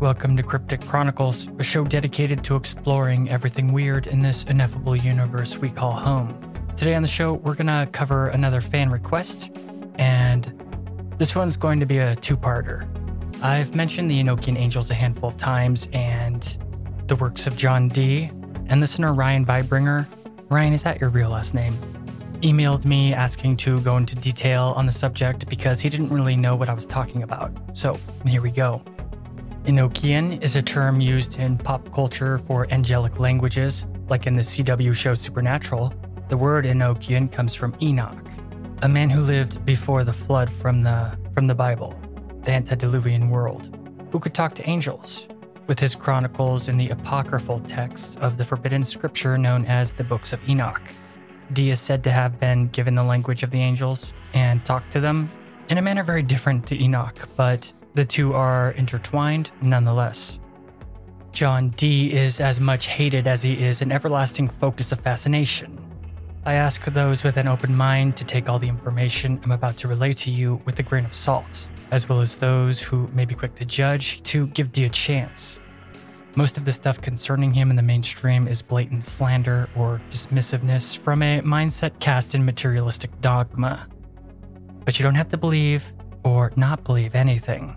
Welcome to Cryptic Chronicles, a show dedicated to exploring everything weird in this ineffable universe we call home. Today on the show, we're going to cover another fan request, and this one's going to be a two-parter. I've mentioned the Enochian angels a handful of times and the works of John Dee, and listener Ryan Vibringer, Ryan, is that your real last name? Emailed me asking to go into detail on the subject because he didn't really know what I was talking about. So here we go. Enochian is a term used in pop culture for angelic languages, like in the CW show Supernatural. The word Enochian comes from Enoch, a man who lived before the flood from the Bible. The antediluvian world, who could talk to angels, with his chronicles in the apocryphal texts of the forbidden scripture known as the Books of Enoch. Dee is said to have been given the language of the angels and talked to them in a manner very different to Enoch, but the two are intertwined nonetheless. John Dee is as much hated as he is an everlasting focus of fascination. I ask those with an open mind to take all the information I'm about to relay to you with a grain of salt, as well as those who may be quick to judge, to give Dee a chance. Most of the stuff concerning him in the mainstream is blatant slander or dismissiveness from a mindset cast in materialistic dogma. But you don't have to believe or not believe anything,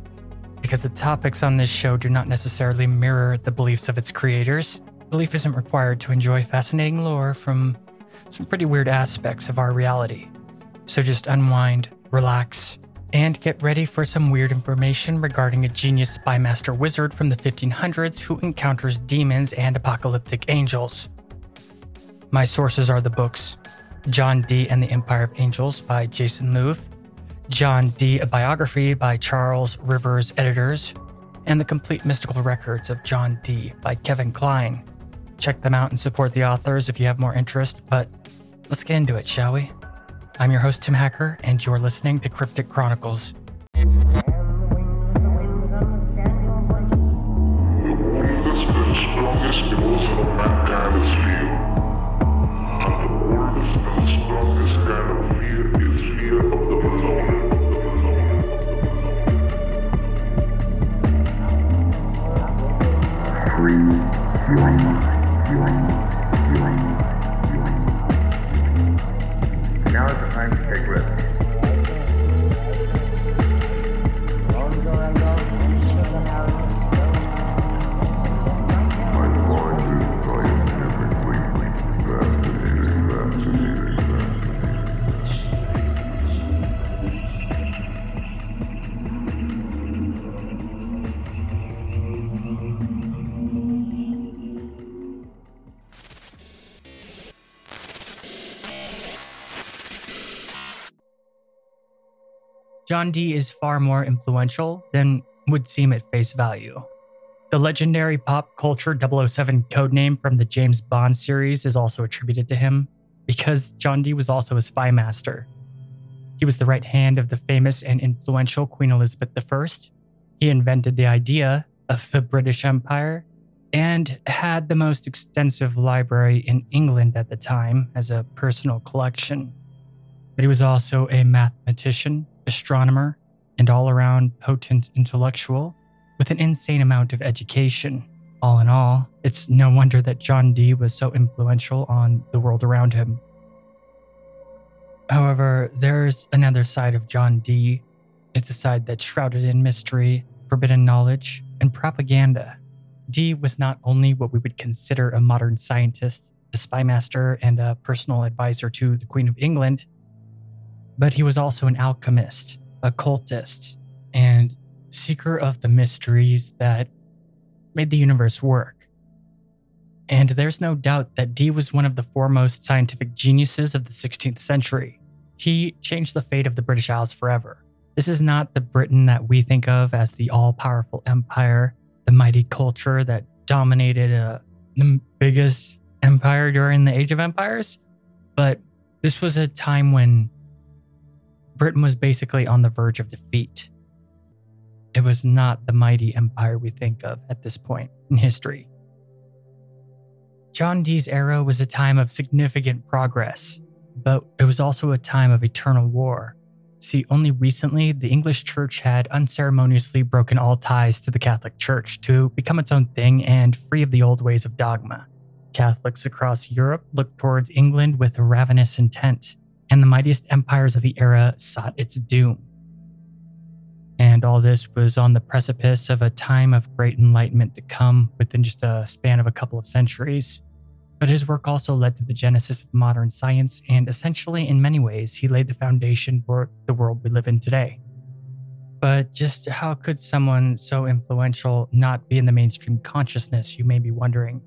because the topics on this show do not necessarily mirror the beliefs of its creators. Belief isn't required to enjoy fascinating lore from some pretty weird aspects of our reality. So just unwind, relax, and get ready for some weird information regarding a genius spy master wizard from the 1500s who encounters demons and apocalyptic angels. My sources are the books John Dee and the Empire of Angels by Jason Luth, John Dee, a biography by Charles Rivers Editors, and The Complete Mystical Records of John Dee by Kevin Klein. Check them out and support the authors if you have more interest, but let's get into it, shall we? I'm your host, Tim Hacker, and you're listening to Cryptic Chronicles. John Dee is far more influential than would seem at face value. The legendary pop culture 007 codename from the James Bond series is also attributed to him, because John Dee was also a spy master. He was the right hand of the famous and influential Queen Elizabeth I. He invented the idea of the British Empire and had the most extensive library in England at the time as a personal collection. But he was also a mathematician, astronomer, and all-around potent intellectual with an insane amount of education. All in all, it's no wonder that John Dee was so influential on the world around him. However, there's another side of John Dee. It's a side that's shrouded in mystery, forbidden knowledge, and propaganda. Dee was not only what we would consider a modern scientist, a spy master, and a personal advisor to the Queen of England, but he was also an alchemist, occultist, and seeker of the mysteries that made the universe work. And there's no doubt that Dee was one of the foremost scientific geniuses of the 16th century. He changed the fate of the British Isles forever. This is not the Britain that we think of as the all-powerful empire, the mighty culture that dominated the biggest empire during the Age of Empires, but this was a time when Britain was basically on the verge of defeat. It was not the mighty empire we think of at this point in history. John Dee's era was a time of significant progress, but it was also a time of eternal war, See, only recently, the English church had unceremoniously broken all ties to the Catholic Church to become its own thing and free of the old ways of dogma. Catholics across Europe looked towards England with ravenous intent, and the mightiest empires of the era sought its doom. And all this was on the precipice of a time of great enlightenment to come within just a span of a couple of centuries. But his work also led to the genesis of modern science, and essentially, in many ways, he laid the foundation for the world we live in today. But just how could someone so influential not be in the mainstream consciousness, you may be wondering.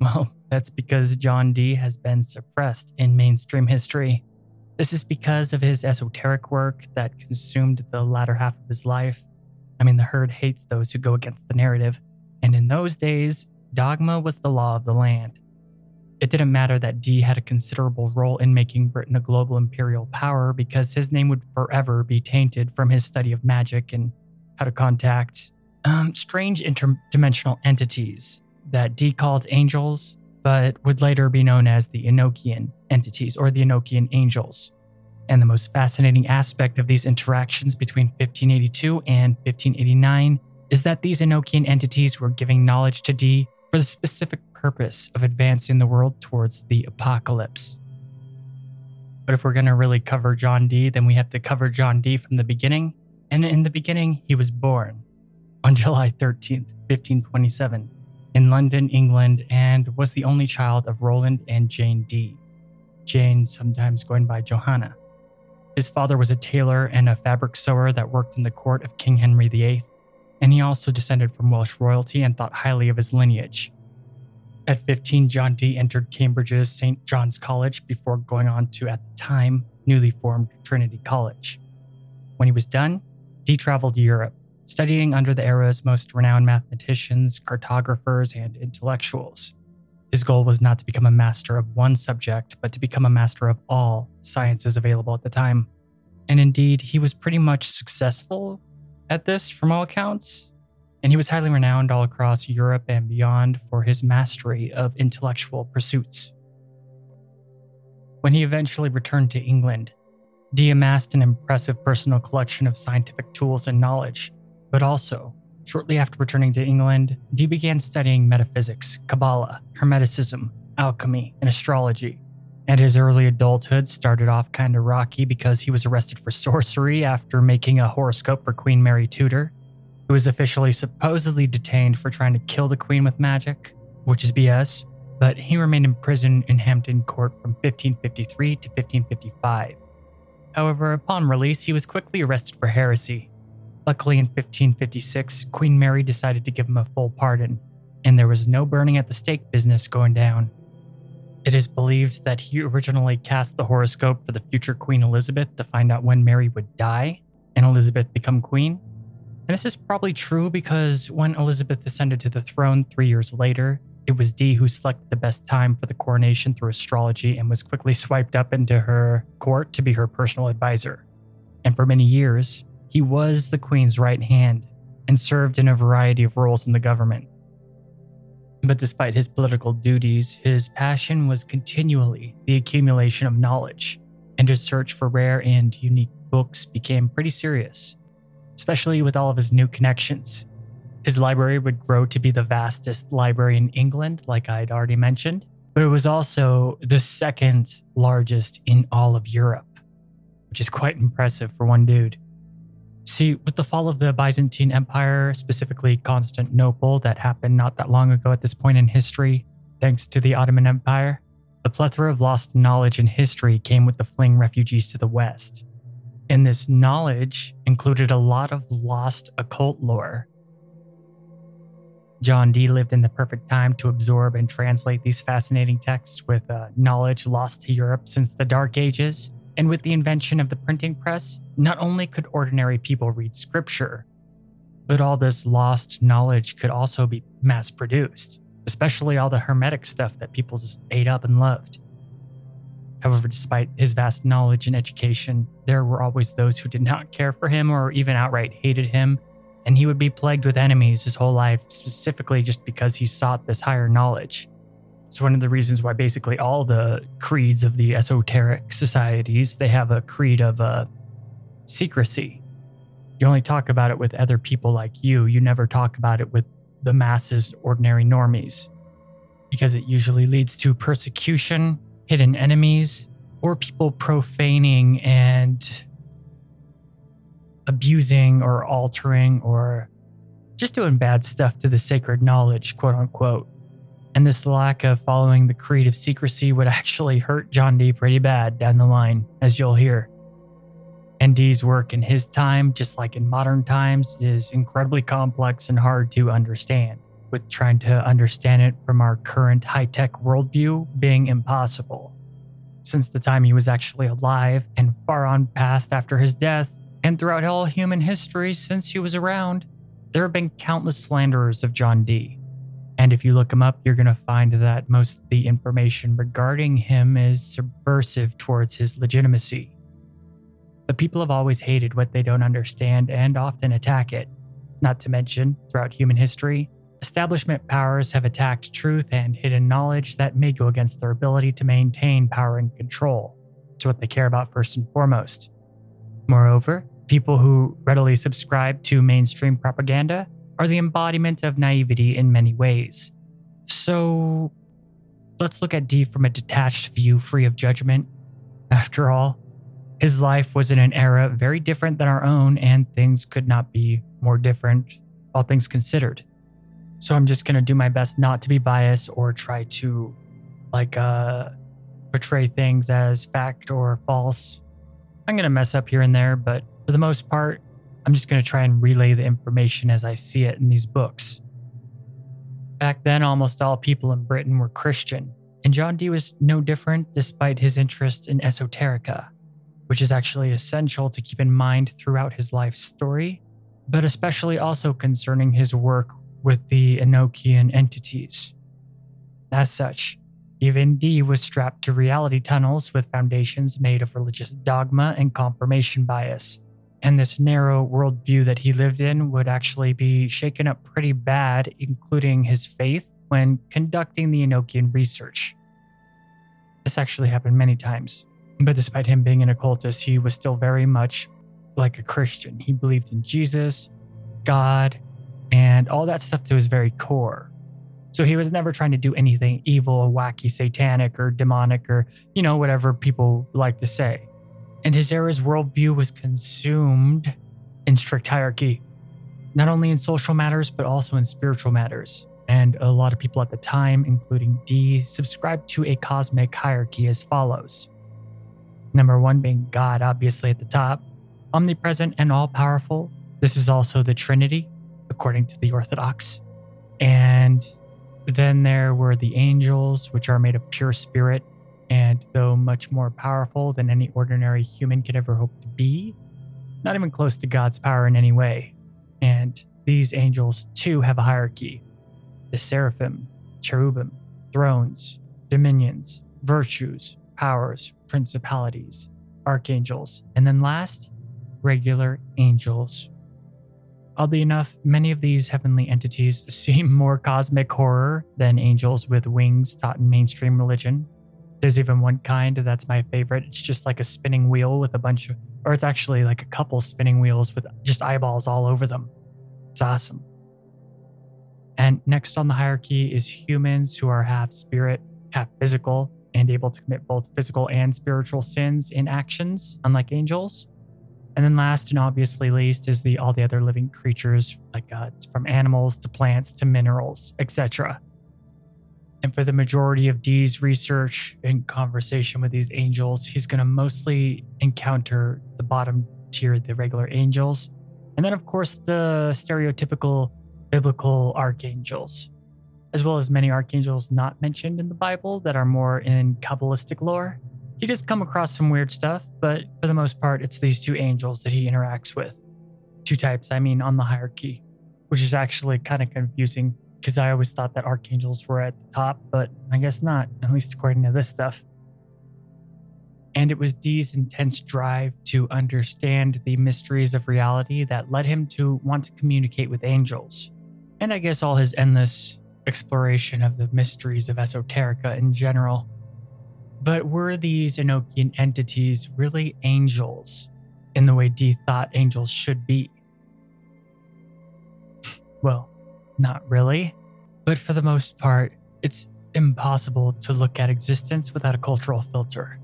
Well, that's because John Dee has been suppressed in mainstream history. This is because of his esoteric work that consumed the latter half of his life. I mean, the herd hates those who go against the narrative, and in those days, dogma was the law of the land. It didn't matter that Dee had a considerable role in making Britain a global imperial power, because his name would forever be tainted from his study of magic and how to contact strange interdimensional entities that Dee called angels, but would later be known as the Enochian entities or the Enochian angels. And the most fascinating aspect of these interactions between 1582 and 1589 is that these Enochian entities were giving knowledge to Dee for the specific purpose of advancing the world towards the apocalypse. But if we're going to really cover John Dee, then we have to cover John Dee from the beginning. And in the beginning, he was born on July 13th, 1527. In London, England, and was the only child of Roland and Jane Dee, Jane sometimes going by Johanna. His father was a tailor and a fabric sewer that worked in the court of King Henry VIII, and he also descended from Welsh royalty and thought highly of his lineage. At 15, John Dee entered Cambridge's St. John's College before going on to, at the time, newly formed Trinity College. When he was done, Dee traveled to Europe, studying under the era's most renowned mathematicians, cartographers, and intellectuals. His goal was not to become a master of one subject, but to become a master of all sciences available at the time. And indeed, he was pretty much successful at this from all accounts. And he was highly renowned all across Europe and beyond for his mastery of intellectual pursuits. When he eventually returned to England, Dee amassed an impressive personal collection of scientific tools and knowledge. But also, shortly after returning to England, Dee began studying metaphysics, Kabbalah, Hermeticism, alchemy, and astrology. And his early adulthood started off kind of rocky because he was arrested for sorcery after making a horoscope for Queen Mary Tudor, who was officially supposedly detained for trying to kill the queen with magic, which is BS, but he remained in prison in Hampton Court from 1553 to 1555. However, upon release, he was quickly arrested for heresy. Luckily, in 1556, Queen Mary decided to give him a full pardon, and there was no burning at the stake business going down. It is believed that he originally cast the horoscope for the future Queen Elizabeth to find out when Mary would die and Elizabeth become queen. And this is probably true because when Elizabeth ascended to the throne 3 years later, it was Dee who selected the best time for the coronation through astrology and was quickly swiped up into her court to be her personal advisor. And for many years, he was the Queen's right hand and served in a variety of roles in the government. But despite his political duties, his passion was continually the accumulation of knowledge, and his search for rare and unique books became pretty serious, especially with all of his new connections. His library would grow to be the vastest library in England, like I'd already mentioned, but it was also the second largest in all of Europe, which is quite impressive for one dude. See, with the fall of the Byzantine Empire, specifically Constantinople, that happened not that long ago at this point in history, thanks to the Ottoman Empire, a plethora of lost knowledge and history came with the fleeing refugees to the West. And this knowledge included a lot of lost occult lore. John Dee lived in the perfect time to absorb and translate these fascinating texts with knowledge lost to Europe since the Dark Ages. And with the invention of the printing press, not only could ordinary people read scripture, but all this lost knowledge could also be mass-produced, especially all the hermetic stuff that people just ate up and loved. However, despite his vast knowledge and education, there were always those who did not care for him or even outright hated him, and he would be plagued with enemies his whole life, specifically just because he sought this higher knowledge. It's one of the reasons why basically all the creeds of the esoteric societies, they have a creed of secrecy. You only talk about it with other people like you. You never talk about it with the masses, ordinary normies, because it usually leads to persecution, hidden enemies, or people profaning and abusing or altering or just doing bad stuff to the sacred knowledge, quote unquote. And this lack of following the creed of secrecy would actually hurt John Dee pretty bad down the line, as you'll hear. And Dee's work in his time, just like in modern times, is incredibly complex and hard to understand, with trying to understand it from our current high-tech worldview being impossible. Since the time he was actually alive and far on past after his death, and throughout all human history since he was around, there have been countless slanderers of John Dee. And if you look him up, you're going to find that most of the information regarding him is subversive towards his legitimacy. The people have always hated what they don't understand and often attack it. Not to mention, throughout human history, establishment powers have attacked truth and hidden knowledge that may go against their ability to maintain power and control. It's what they care about first and foremost. Moreover, people who readily subscribe to mainstream propaganda are the embodiment of naivety in many ways. So, let's look at Dee from a detached view, free of judgment. After all, his life was in an era very different than our own, and things could not be more different, all things considered. So I'm just going to do my best not to be biased or try to, portray things as fact or false. I'm going to mess up here and there, but for the most part, I'm just going to try and relay the information as I see it in these books. Back then, almost all people in Britain were Christian, and John Dee was no different despite his interest in esoterica, which is actually essential to keep in mind throughout his life story, but especially also concerning his work with the Enochian entities. As such, even Dee was strapped to reality tunnels with foundations made of religious dogma and confirmation bias, and this narrow worldview that he lived in would actually be shaken up pretty bad, including his faith, when conducting the Enochian research. This actually happened many times. But despite him being an occultist, he was still very much like a Christian. He believed in Jesus, God, and all that stuff to his very core. So he was never trying to do anything evil or wacky, satanic or demonic or, whatever people like to say. And his era's worldview was consumed in strict hierarchy, not only in social matters, but also in spiritual matters. And a lot of people at the time, including Dee, subscribed to a cosmic hierarchy as follows. Number one being God, obviously at the top, omnipresent and all-powerful. This is also the Trinity, according to the Orthodox. And then there were the angels, which are made of pure spirit, and though much more powerful than any ordinary human could ever hope to be, not even close to God's power in any way. And these angels, too, have a hierarchy. The seraphim, cherubim, thrones, dominions, virtues, powers, principalities, archangels, and then last, regular angels. Oddly enough, many of these heavenly entities seem more cosmic horror than angels with wings taught in mainstream religion. There's even one kind that's my favorite. It's just like a spinning wheel with it's actually like a couple spinning wheels with just eyeballs all over them. It's awesome. And next on the hierarchy is humans, who are half spirit, half physical, and able to commit both physical and spiritual sins in actions, unlike angels. And then last and obviously least is all the other living creatures, from animals to plants to minerals, etc. And for the majority of Dee's research and conversation with these angels, he's going to mostly encounter the bottom tier, the regular angels, and then of course the stereotypical biblical archangels, as well as many archangels not mentioned in the Bible that are more in Kabbalistic lore. He does come across some weird stuff, but for the most part, it's these two angels that he interacts with. Two types, on the hierarchy, which is actually kind of confusing because I always thought that archangels were at the top, but I guess not, at least according to this stuff. And it was Dee's intense drive to understand the mysteries of reality that led him to want to communicate with angels. And I guess all his endless exploration of the mysteries of esoterica in general. But were these Enochian entities really angels? in the way Dee thought angels should be. Well, not really. But for the most part, it's impossible to look at existence without a cultural filter.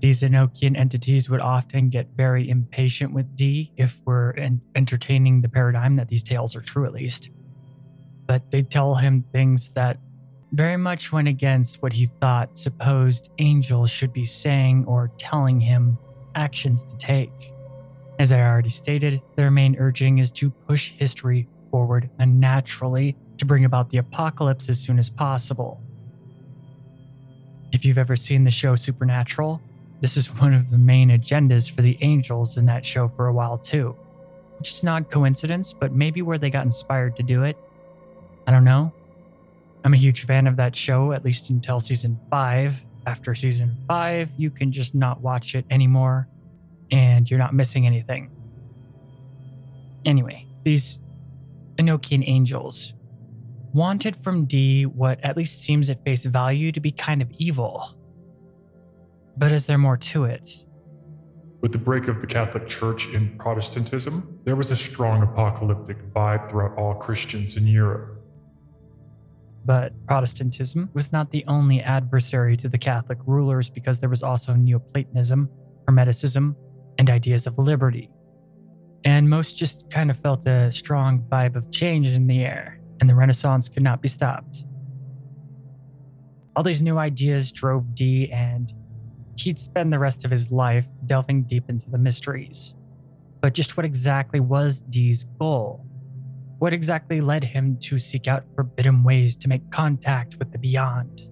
These Enochian entities would often get very impatient with Dee if we're entertaining the paradigm that these tales are true, at least. But they tell him things that very much went against what he thought supposed angels should be saying or telling him actions to take. As I already stated, their main urging is to push history forward unnaturally to bring about the apocalypse as soon as possible. If you've ever seen the show Supernatural, this is one of the main agendas for the angels in that show for a while too. Which is not coincidence, but maybe where they got inspired to do it. I don't know. I'm a huge fan of that show, at least until season 5. After season 5, you can just not watch it anymore, and you're not missing anything. Anyway, these Enochian angels wanted from Dee what at least seems at face value to be kind of evil. But is there more to it? With the break of the Catholic Church in Protestantism, there was a strong apocalyptic vibe throughout all Christians in Europe. But Protestantism was not the only adversary to the Catholic rulers, because there was also Neoplatonism, Hermeticism, and ideas of liberty. And most just kind of felt a strong vibe of change in the air, and the Renaissance could not be stopped. All these new ideas drove Dee, and he'd spend the rest of his life delving deep into the mysteries. But just what exactly was Dee's goal? What exactly led him to seek out forbidden ways to make contact with the beyond?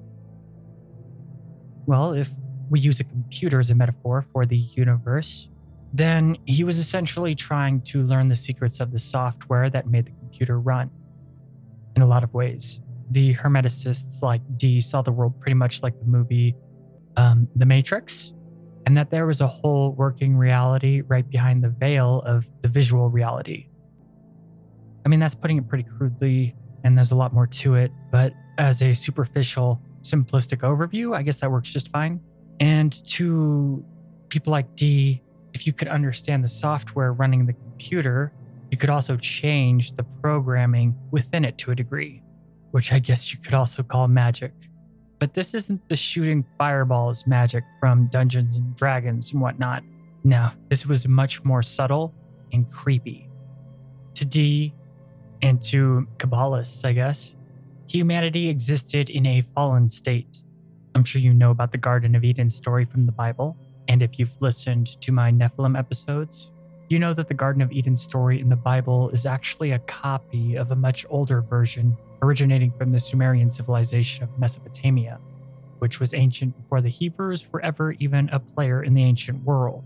Well, if we use a computer as a metaphor for the universe, then he was essentially trying to learn the secrets of the software that made the computer run. In a lot of ways, the Hermeticists like Dee saw the world pretty much like the movie The Matrix, and that there was a whole working reality right behind the veil of the visual reality. I mean, that's putting it pretty crudely, and there's a lot more to it, but as a superficial, simplistic overview, I guess that works just fine. And to people like Dee, if you could understand the software running the computer, you could also change the programming within it to a degree, which I guess you could also call magic. But this isn't the shooting fireballs magic from Dungeons and Dragons and whatnot. No, this was much more subtle and creepy. To Dee, and to Kabbalists, I guess, humanity existed in a fallen state. I'm sure you know about the Garden of Eden story from the Bible, and if you've listened to my Nephilim episodes, you know that the Garden of Eden story in the Bible is actually a copy of a much older version originating from the Sumerian civilization of Mesopotamia, which was ancient before the Hebrews were ever even a player in the ancient world.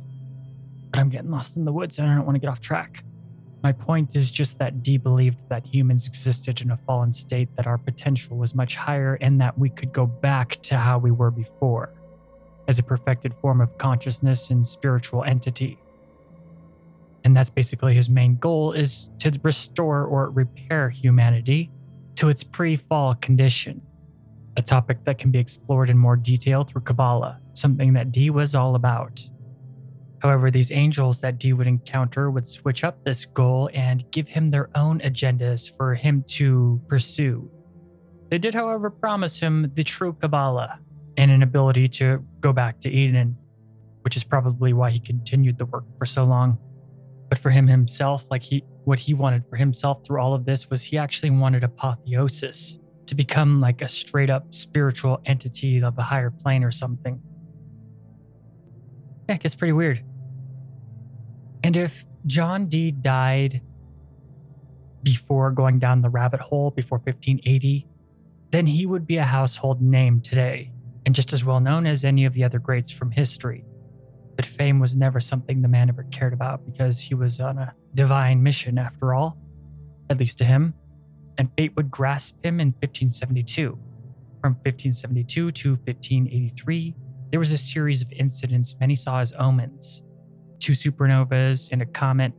But I'm getting lost in the woods and I don't want to get off track. My point is just that Dee believed that humans existed in a fallen state, that our potential was much higher, and that we could go back to how we were before, as a perfected form of consciousness and spiritual entity. And that's basically his main goal, is to restore or repair humanity to its pre-fall condition, a topic that can be explored in more detail through Kabbalah, something that Dee was all about. However, these angels that Dee would encounter would switch up this goal and give him their own agendas for him to pursue. They did, however, promise him the true Kabbalah and an ability to go back to Eden, which is probably why he continued the work for so long. But for him himself, what he wanted for himself through all of this was he actually wanted apotheosis, to become like a straight up spiritual entity of a higher plane or something. Yeah, it gets pretty weird. And if John Dee died before going down the rabbit hole, before 1580, then he would be a household name today, and just as well known as any of the other greats from history. But fame was never something the man ever cared about, because he was on a divine mission after all, at least to him, and fate would grasp him in 1572. From 1572 to 1583, there was a series of incidents many saw as omens. 2 supernovas and a comet,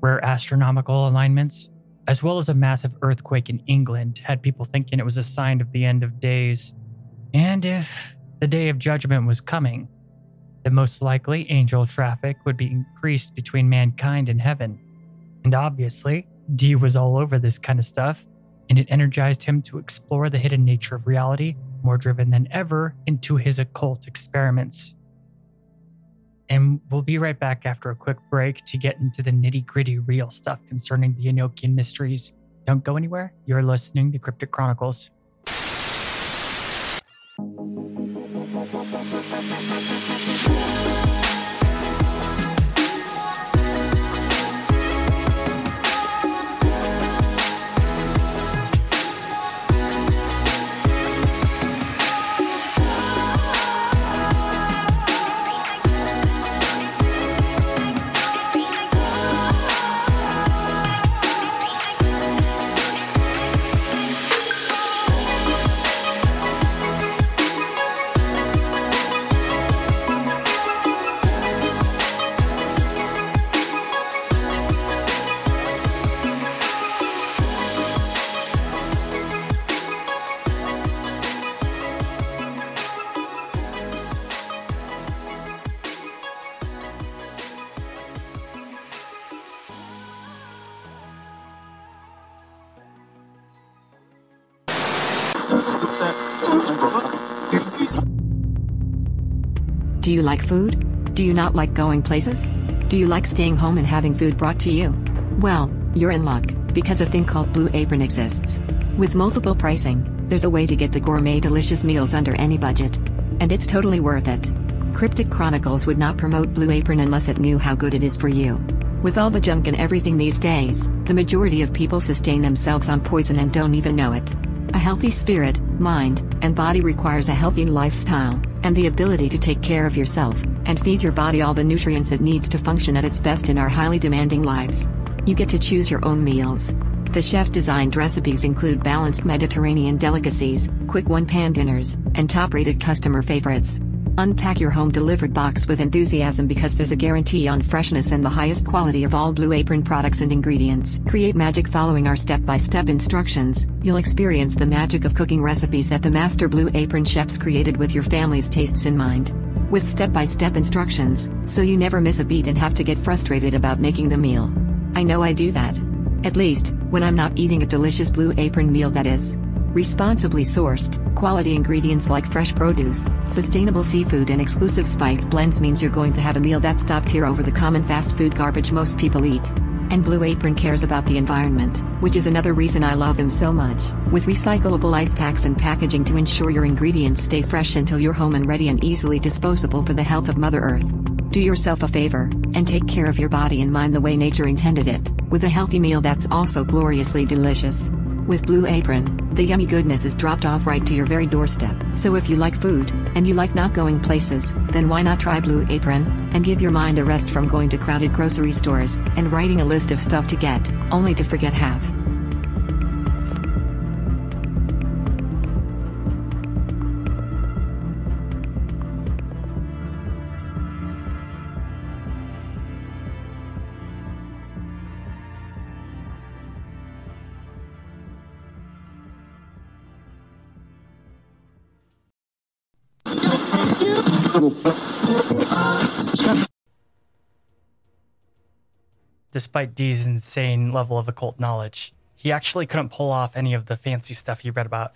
rare astronomical alignments, as well as a massive earthquake in England, had people thinking it was a sign of the end of days. And if the Day of Judgment was coming, then most likely angel traffic would be increased between mankind and heaven. And obviously, Dee was all over this kind of stuff, and it energized him to explore the hidden nature of reality, more driven than ever into his occult experiments. And we'll be right back after a quick break to get into the nitty-gritty real stuff concerning the Enochian mysteries. Don't go anywhere. You're listening to Cryptic Chronicles. Do you like food? Do you not like going places? Do you like staying home and having food brought to you? Well, you're in luck, because a thing called Blue Apron exists. With multiple pricing, there's a way to get the gourmet delicious meals under any budget. And it's totally worth it. Cryptic Chronicles would not promote Blue Apron unless it knew how good it is for you. With all the junk and everything these days, the majority of people sustain themselves on poison and don't even know it. A healthy spirit, mind, and body requires a healthy lifestyle, and the ability to take care of yourself, and feed your body all the nutrients it needs to function at its best in our highly demanding lives. You get to choose your own meals. The chef-designed recipes include balanced Mediterranean delicacies, quick one-pan dinners, and top-rated customer favorites. Unpack your home-delivered box with enthusiasm because there's a guarantee on freshness and the highest quality of all Blue Apron products and ingredients. Create magic following our step-by-step instructions. You'll experience the magic of cooking recipes that the master Blue Apron chefs created with your family's tastes in mind. With step-by-step instructions, so you never miss a beat and have to get frustrated about making the meal. I know I do that. At least, when I'm not eating a delicious Blue Apron meal that is. Responsibly sourced, quality ingredients like fresh produce, sustainable seafood and exclusive spice blends means you're going to have a meal that's top tier over the common fast food garbage most people eat. And Blue Apron cares about the environment, which is another reason I love them so much, with recyclable ice packs and packaging to ensure your ingredients stay fresh until you're home and ready and easily disposable for the health of Mother Earth. Do yourself a favor, and take care of your body and mind the way nature intended it, with a healthy meal that's also gloriously delicious. With Blue Apron, the yummy goodness is dropped off right to your very doorstep. So if you like food, and you like not going places, then why not try Blue Apron, and give your mind a rest from going to crowded grocery stores, and writing a list of stuff to get, only to forget half. Despite Dee's insane level of occult knowledge, he actually couldn't pull off any of the fancy stuff he read about.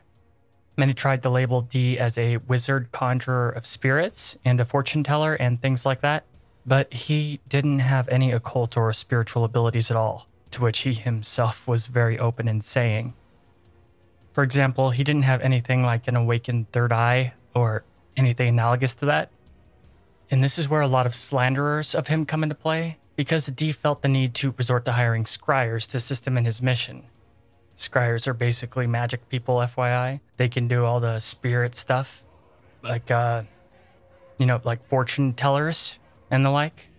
Many tried to label Dee as a wizard conjurer of spirits and a fortune teller and things like that, but he didn't have any occult or spiritual abilities at all, to which he himself was very open in saying. For example, he didn't have anything like an awakened third eye or anything analogous to that. And this is where a lot of slanderers of him come into play, because Dee felt the need to resort to hiring scryers to assist him in his mission. Scryers are basically magic people, FYI. They can do all the spirit stuff, like fortune tellers and the like.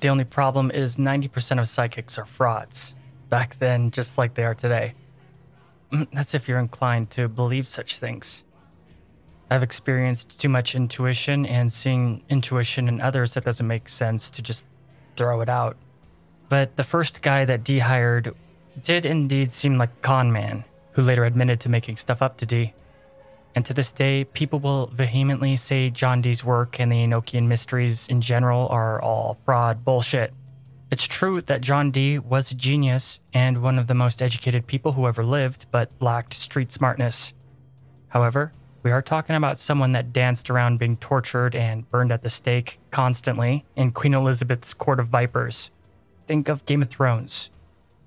The only problem is 90% of psychics are frauds, back then just like they are today. That's if you're inclined to believe such things. I've experienced too much intuition and seeing intuition in others that doesn't make sense to just throw it out. But the first guy that Dee hired did indeed seem like a con man, who later admitted to making stuff up to Dee. And to this day, people will vehemently say John Dee's work and the Enochian mysteries in general are all fraud bullshit. It's true that John Dee was a genius and one of the most educated people who ever lived, but lacked street smartness. However, we are talking about someone that danced around being tortured and burned at the stake constantly in Queen Elizabeth's Court of Vipers. Think of Game of Thrones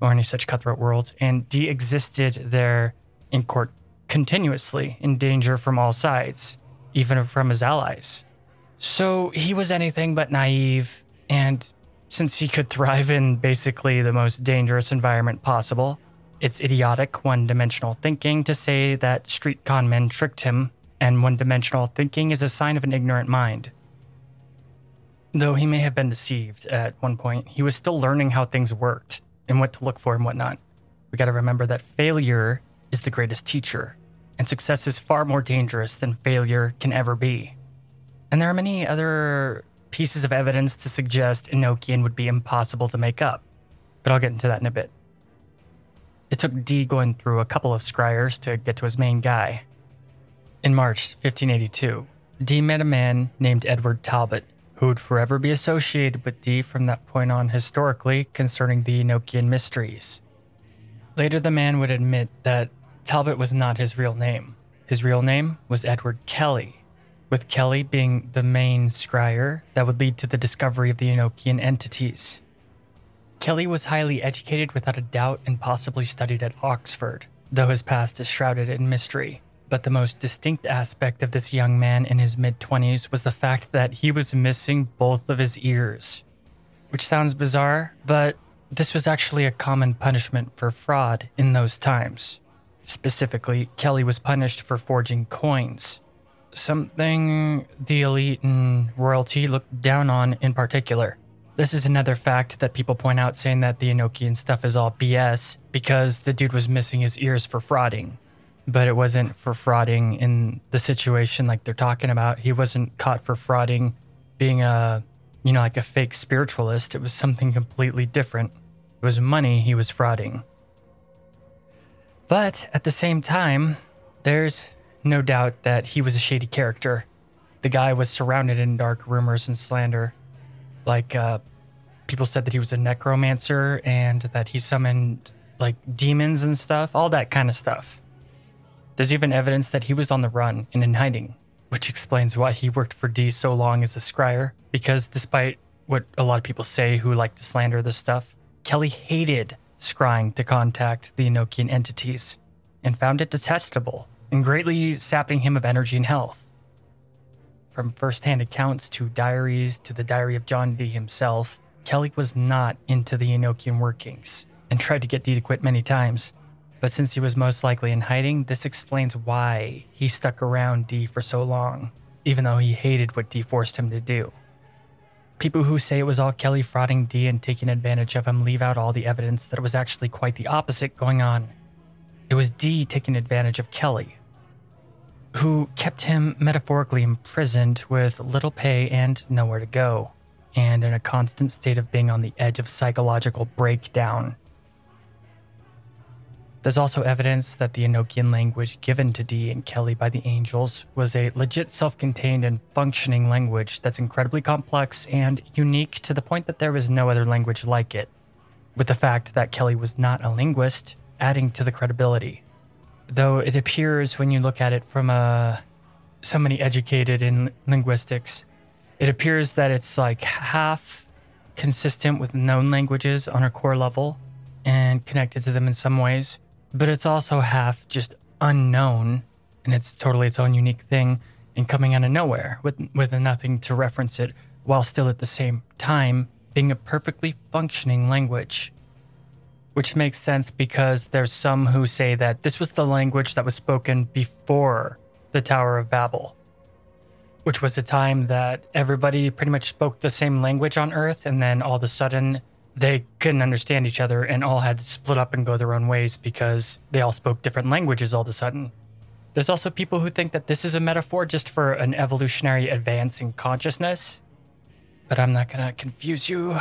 or any such cutthroat world, and Dee existed there in court continuously in danger from all sides, even from his allies. So he was anything but naive, and since he could thrive in basically the most dangerous environment possible, it's idiotic one-dimensional thinking to say that street con men tricked him, and one-dimensional thinking is a sign of an ignorant mind. Though he may have been deceived at one point, he was still learning how things worked and what to look for and whatnot. We gotta remember that failure is the greatest teacher, and success is far more dangerous than failure can ever be. And there are many other pieces of evidence to suggest Enochian would be impossible to make up, but I'll get into that in a bit. It took Dee going through a couple of scryers to get to his main guy. In March 1582, Dee met a man named Edward Talbot, who would forever be associated with Dee from that point on historically concerning the Enochian mysteries. Later, the man would admit that Talbot was not his real name. His real name was Edward Kelly, with Kelly being the main scryer that would lead to the discovery of the Enochian entities. Kelly was highly educated without a doubt and possibly studied at Oxford, though his past is shrouded in mystery. But the most distinct aspect of this young man in his mid-20s was the fact that he was missing both of his ears. Which sounds bizarre, but this was actually a common punishment for fraud in those times. Specifically, Kelly was punished for forging coins, something the elite and royalty looked down on in particular. This is another fact that people point out, saying that the Enochian stuff is all BS because the dude was missing his ears for frauding. But it wasn't for frauding in the situation like they're talking about. He wasn't caught for frauding being a fake spiritualist. It was something completely different. It was money he was frauding. But at the same time, there's no doubt that he was a shady character. The guy was surrounded in dark rumors and slander. Like, people said that he was a necromancer and that he summoned, demons and stuff, all that kind of stuff. There's even evidence that he was on the run and in hiding, which explains why he worked for Dee so long as a scryer, because despite what a lot of people say who like to slander this stuff, Kelly hated scrying to contact the Enochian entities and found it detestable and greatly sapping him of energy and health. From first-hand accounts to diaries to the diary of John Dee himself, Kelly was not into the Enochian workings and tried to get Dee to quit many times. But since he was most likely in hiding, this explains why he stuck around Dee for so long, even though he hated what Dee forced him to do. People who say it was all Kelly frauding Dee and taking advantage of him leave out all the evidence that it was actually quite the opposite going on. It was Dee taking advantage of Kelly, who kept him metaphorically imprisoned with little pay and nowhere to go, and in a constant state of being on the edge of psychological breakdown. There's also evidence that the Enochian language given to Dee and Kelly by the angels was a legit self-contained and functioning language that's incredibly complex and unique to the point that there was no other language like it, with the fact that Kelly was not a linguist adding to the credibility. Though it appears, when you look at it from somebody educated in linguistics, it appears that it's half consistent with known languages on a core level and connected to them in some ways, but it's also half just unknown, and it's totally its own unique thing and coming out of nowhere with nothing to reference it, while still at the same time being a perfectly functioning language. Which makes sense, because there's some who say that this was the language that was spoken before the Tower of Babel, which was a time that everybody pretty much spoke the same language on Earth, and then all of a sudden they couldn't understand each other and all had to split up and go their own ways because they all spoke different languages all of a sudden. There's also people who think that this is a metaphor just for an evolutionary advance in consciousness, but I'm not gonna confuse you.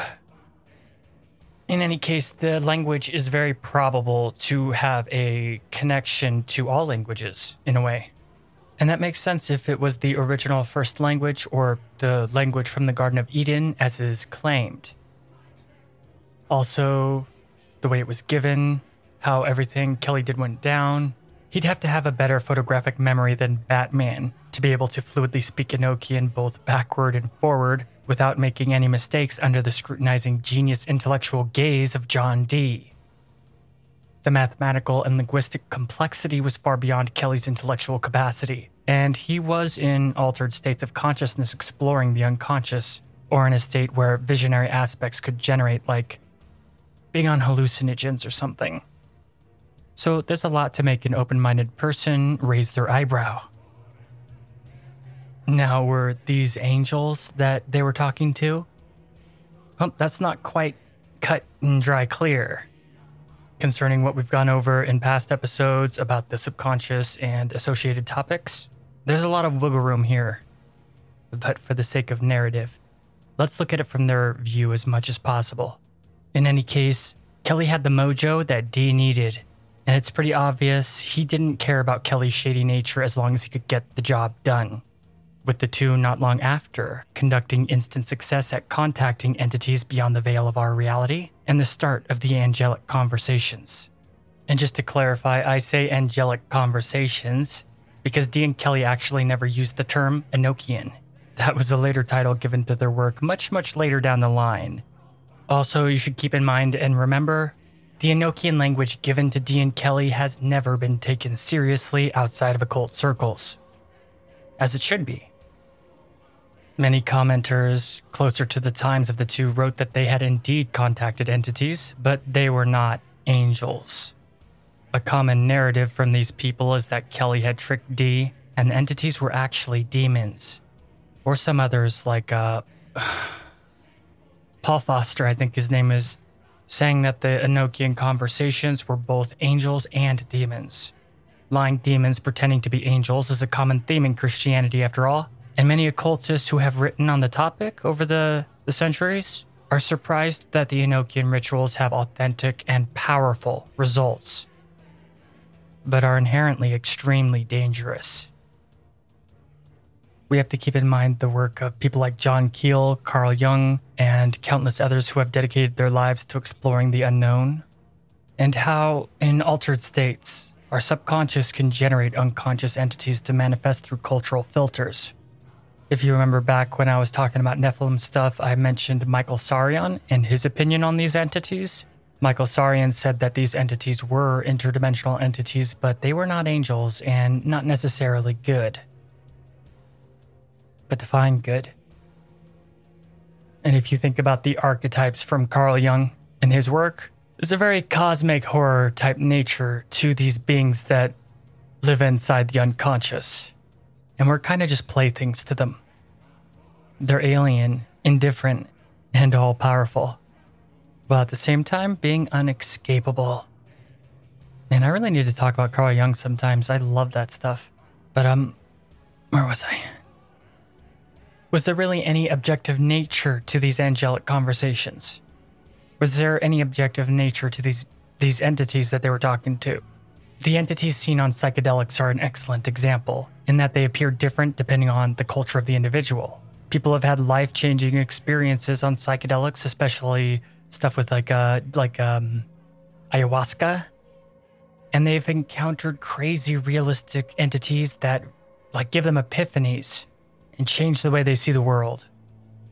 In any case, the language is very probable to have a connection to all languages, in a way. And that makes sense if it was the original first language or the language from the Garden of Eden, as is claimed. Also, the way it was given, how everything Kelly did went down. He'd have to have a better photographic memory than Batman to be able to fluidly speak Enochian both backward and forward without making any mistakes under the scrutinizing genius intellectual gaze of John Dee. The mathematical and linguistic complexity was far beyond Kelly's intellectual capacity, and he was in altered states of consciousness exploring the unconscious, or in a state where visionary aspects could generate, like being on hallucinogens or something. So there's a lot to make an open-minded person raise their eyebrow. Now, were these angels that they were talking to? Well, that's not quite cut and dry clear. Concerning what we've gone over in past episodes about the subconscious and associated topics, there's a lot of wiggle room here. But for the sake of narrative, let's look at it from their view as much as possible. In any case, Kelly had the mojo that Dee needed, and it's pretty obvious he didn't care about Kelly's shady nature as long as he could get the job done. With the two not long after conducting instant success at contacting entities beyond the veil of our reality and the start of the angelic conversations. And just to clarify, I say angelic conversations because Dee and Kelly actually never used the term Enochian. That was a later title given to their work much later down the line. Also, you should keep in mind and remember, the Enochian language given to Dee and Kelly has never been taken seriously outside of occult circles, as it should be. Many commenters closer to the times of the two wrote that they had indeed contacted entities, but they were not angels. A common narrative from these people is that Kelly had tricked Dee, and the entities were actually demons. Or some others, like Paul Foster, I think his name is, saying that the Enochian conversations were both angels and demons. Lying demons pretending to be angels is a common theme in Christianity, after all. And many occultists who have written on the topic over the centuries are surprised that the Enochian rituals have authentic and powerful results, but are inherently extremely dangerous. We have to keep in mind the work of people like John Keel, Carl Jung, and countless others who have dedicated their lives to exploring the unknown, and how, in altered states, our subconscious can generate unconscious entities to manifest through cultural filters. If you remember back when I was talking about Nephilim stuff, I mentioned Michael Sarion and his opinion on these entities. Michael Sarion said that these entities were interdimensional entities, but they were not angels and not necessarily good. But define good. And if you think about the archetypes from Carl Jung and his work, there's a very cosmic horror type nature to these beings that live inside the unconscious. And we're kind of just playthings to them. They're alien, indifferent, and all-powerful, while at the same time being unescapable. And I really need to talk about Carl Jung sometimes. I love that stuff. But where was I? Was there really any objective nature to these angelic conversations? Was there any objective nature to these entities that they were talking to? The entities seen on psychedelics are an excellent example, in that they appear different depending on the culture of the individual. People have had life-changing experiences on psychedelics, especially stuff with like ayahuasca, and they've encountered crazy realistic entities that like give them epiphanies and change the way they see the world.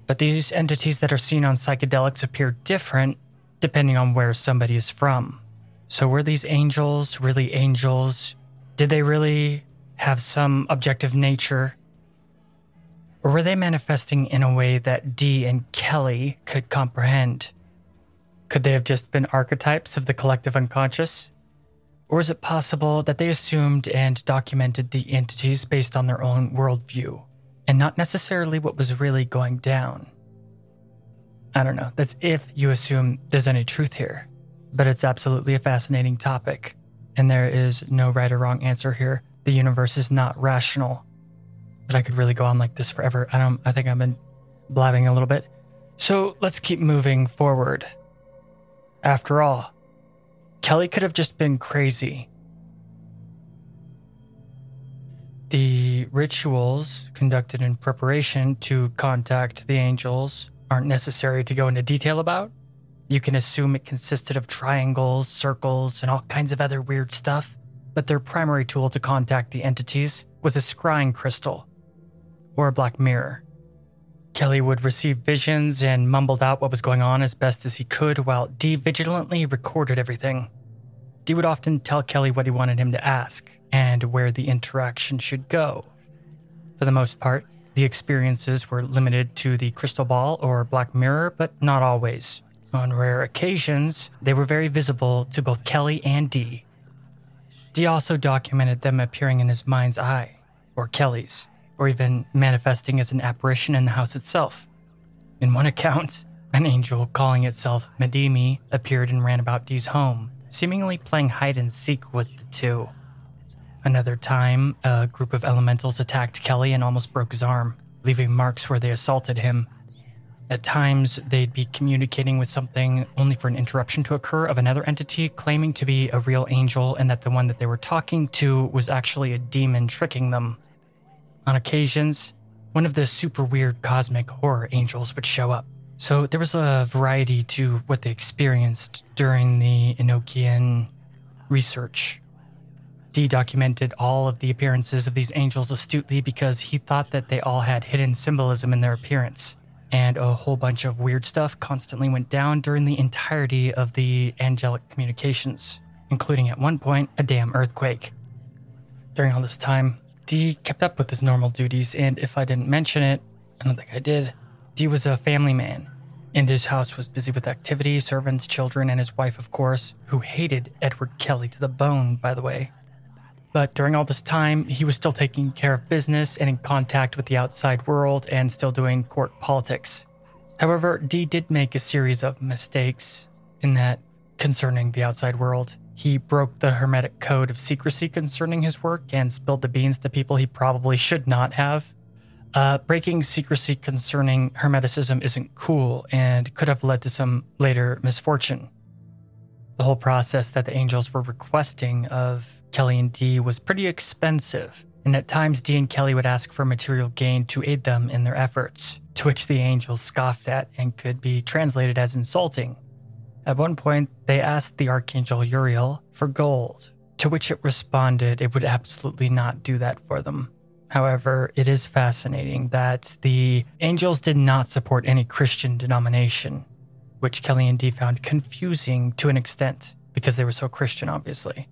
But these entities that are seen on psychedelics appear different depending on where somebody is from. So were these angels really angels? Did they really have some objective nature? Or were they manifesting in a way that Dee and Kelly could comprehend? Could they have just been archetypes of the collective unconscious? Or is it possible that they assumed and documented the entities based on their own worldview, and not necessarily what was really going down? I don't know. That's if you assume there's any truth here. But it's absolutely a fascinating topic, and there is no right or wrong answer here. The universe is not rational. But I could really go on like this forever. I think I've been blabbing a little bit. So let's keep moving forward. After all, Kelly could have just been crazy. The rituals conducted in preparation to contact the angels aren't necessary to go into detail about. You can assume it consisted of triangles, circles, and all kinds of other weird stuff, but their primary tool to contact the entities was a scrying crystal, or a black mirror. Kelly would receive visions and mumbled out what was going on as best as he could while Dee vigilantly recorded everything. Dee would often tell Kelly what he wanted him to ask and where the interaction should go. For the most part, the experiences were limited to the crystal ball or black mirror, but not always. On rare occasions, they were very visible to both Kelly and Dee. Dee also documented them appearing in his mind's eye, or Kelly's, or even manifesting as an apparition in the house itself. In one account, an angel calling itself Medimi appeared and ran about Dee's home, seemingly playing hide-and-seek with the two. Another time, a group of elementals attacked Kelly and almost broke his arm, leaving marks where they assaulted him. At times, they'd be communicating with something only for an interruption to occur of another entity claiming to be a real angel and that the one that they were talking to was actually a demon tricking them. On occasions, one of the super weird cosmic horror angels would show up. So there was a variety to what they experienced during the Enochian research. Dee documented all of the appearances of these angels astutely because he thought that they all had hidden symbolism in their appearance. And a whole bunch of weird stuff constantly went down during the entirety of the angelic communications, including at one point a damn earthquake. During all this time, Dee kept up with his normal duties, and if I didn't mention it, I don't think I did, Dee was a family man, and his house was busy with activity, servants, children, and his wife, of course, who hated Edward Kelly to the bone, by the way. But during all this time, he was still taking care of business and in contact with the outside world and still doing court politics. However, Dee did make a series of mistakes in that concerning the outside world. He broke the Hermetic code of secrecy concerning his work and spilled the beans to people he probably should not have. Breaking secrecy concerning Hermeticism isn't cool and could have led to some later misfortune. The whole process that the angels were requesting of Kelly and Dee was pretty expensive, and at times Dee and Kelly would ask for material gain to aid them in their efforts, to which the angels scoffed at and could be translated as insulting. At one point, they asked the Archangel Uriel for gold, to which it responded it would absolutely not do that for them. However, it is fascinating that the angels did not support any Christian denomination, which Kelly and Dee found confusing to an extent, because they were so Christian, obviously.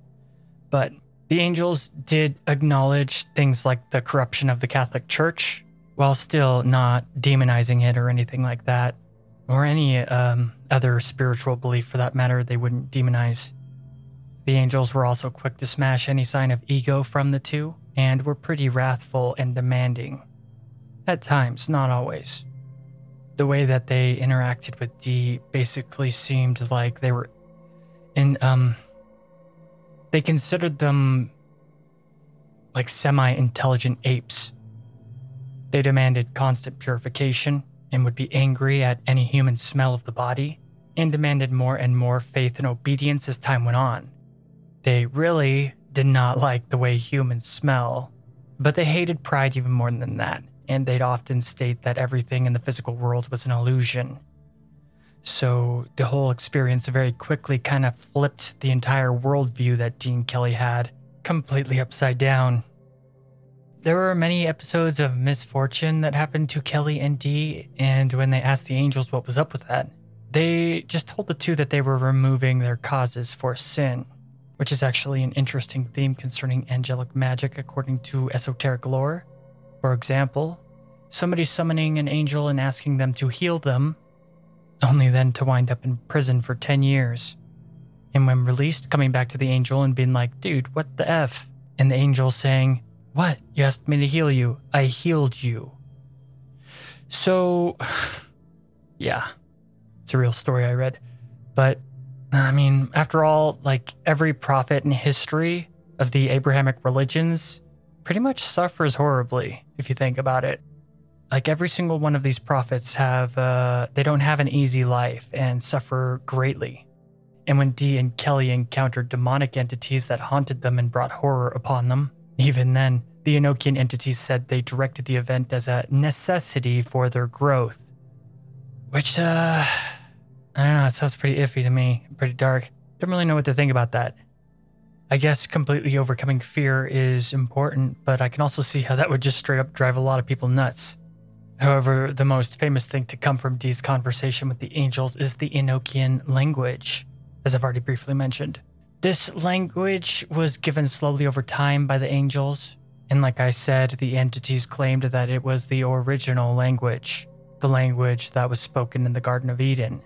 But the angels did acknowledge things like the corruption of the Catholic Church, while still not demonizing it or anything like that, or any other spiritual belief for that matter they wouldn't demonize. The angels were also quick to smash any sign of ego from the two, and were pretty wrathful and demanding. At times, not always. The way that they interacted with Dee basically seemed like they were in, they considered them like semi-intelligent apes. They demanded constant purification and would be angry at any human smell of the body, and demanded more and more faith and obedience as time went on. They really did not like the way humans smell, but they hated pride even more than that, and they'd often state that everything in the physical world was an illusion. So the whole experience very quickly kind of flipped the entire worldview that Dee and Kelly had, completely upside down. There were many episodes of misfortune that happened to Kelly and Dee, and when they asked the angels what was up with that, they just told the two that they were removing their causes for sin, which is actually an interesting theme concerning angelic magic according to esoteric lore. For example, somebody summoning an angel and asking them to heal them, only then to wind up in prison for 10 years. And when released, coming back to the angel and being like, "Dude, what the F?" And the angel saying, "What? You asked me to heal you. I healed you." So, yeah, it's a real story I read. But, I mean, after all, like every prophet in history of the Abrahamic religions pretty much suffers horribly, if you think about it. Like every single one of these prophets have, they don't have an easy life and suffer greatly. And when Dee and Kelly encountered demonic entities that haunted them and brought horror upon them, even then, The Enochian entities said they directed the event as a necessity for their growth. Which, I don't know, it sounds pretty iffy to me, pretty dark. Don't really know what to think about that. I guess completely overcoming fear is important, but I can also see how that would just straight up drive a lot of people nuts. However, the most famous thing to come from Dee's conversation with the angels is the Enochian language, as I've already briefly mentioned. This language was given slowly over time by the angels, and like I said, the entities claimed that it was the original language, the language that was spoken in the Garden of Eden.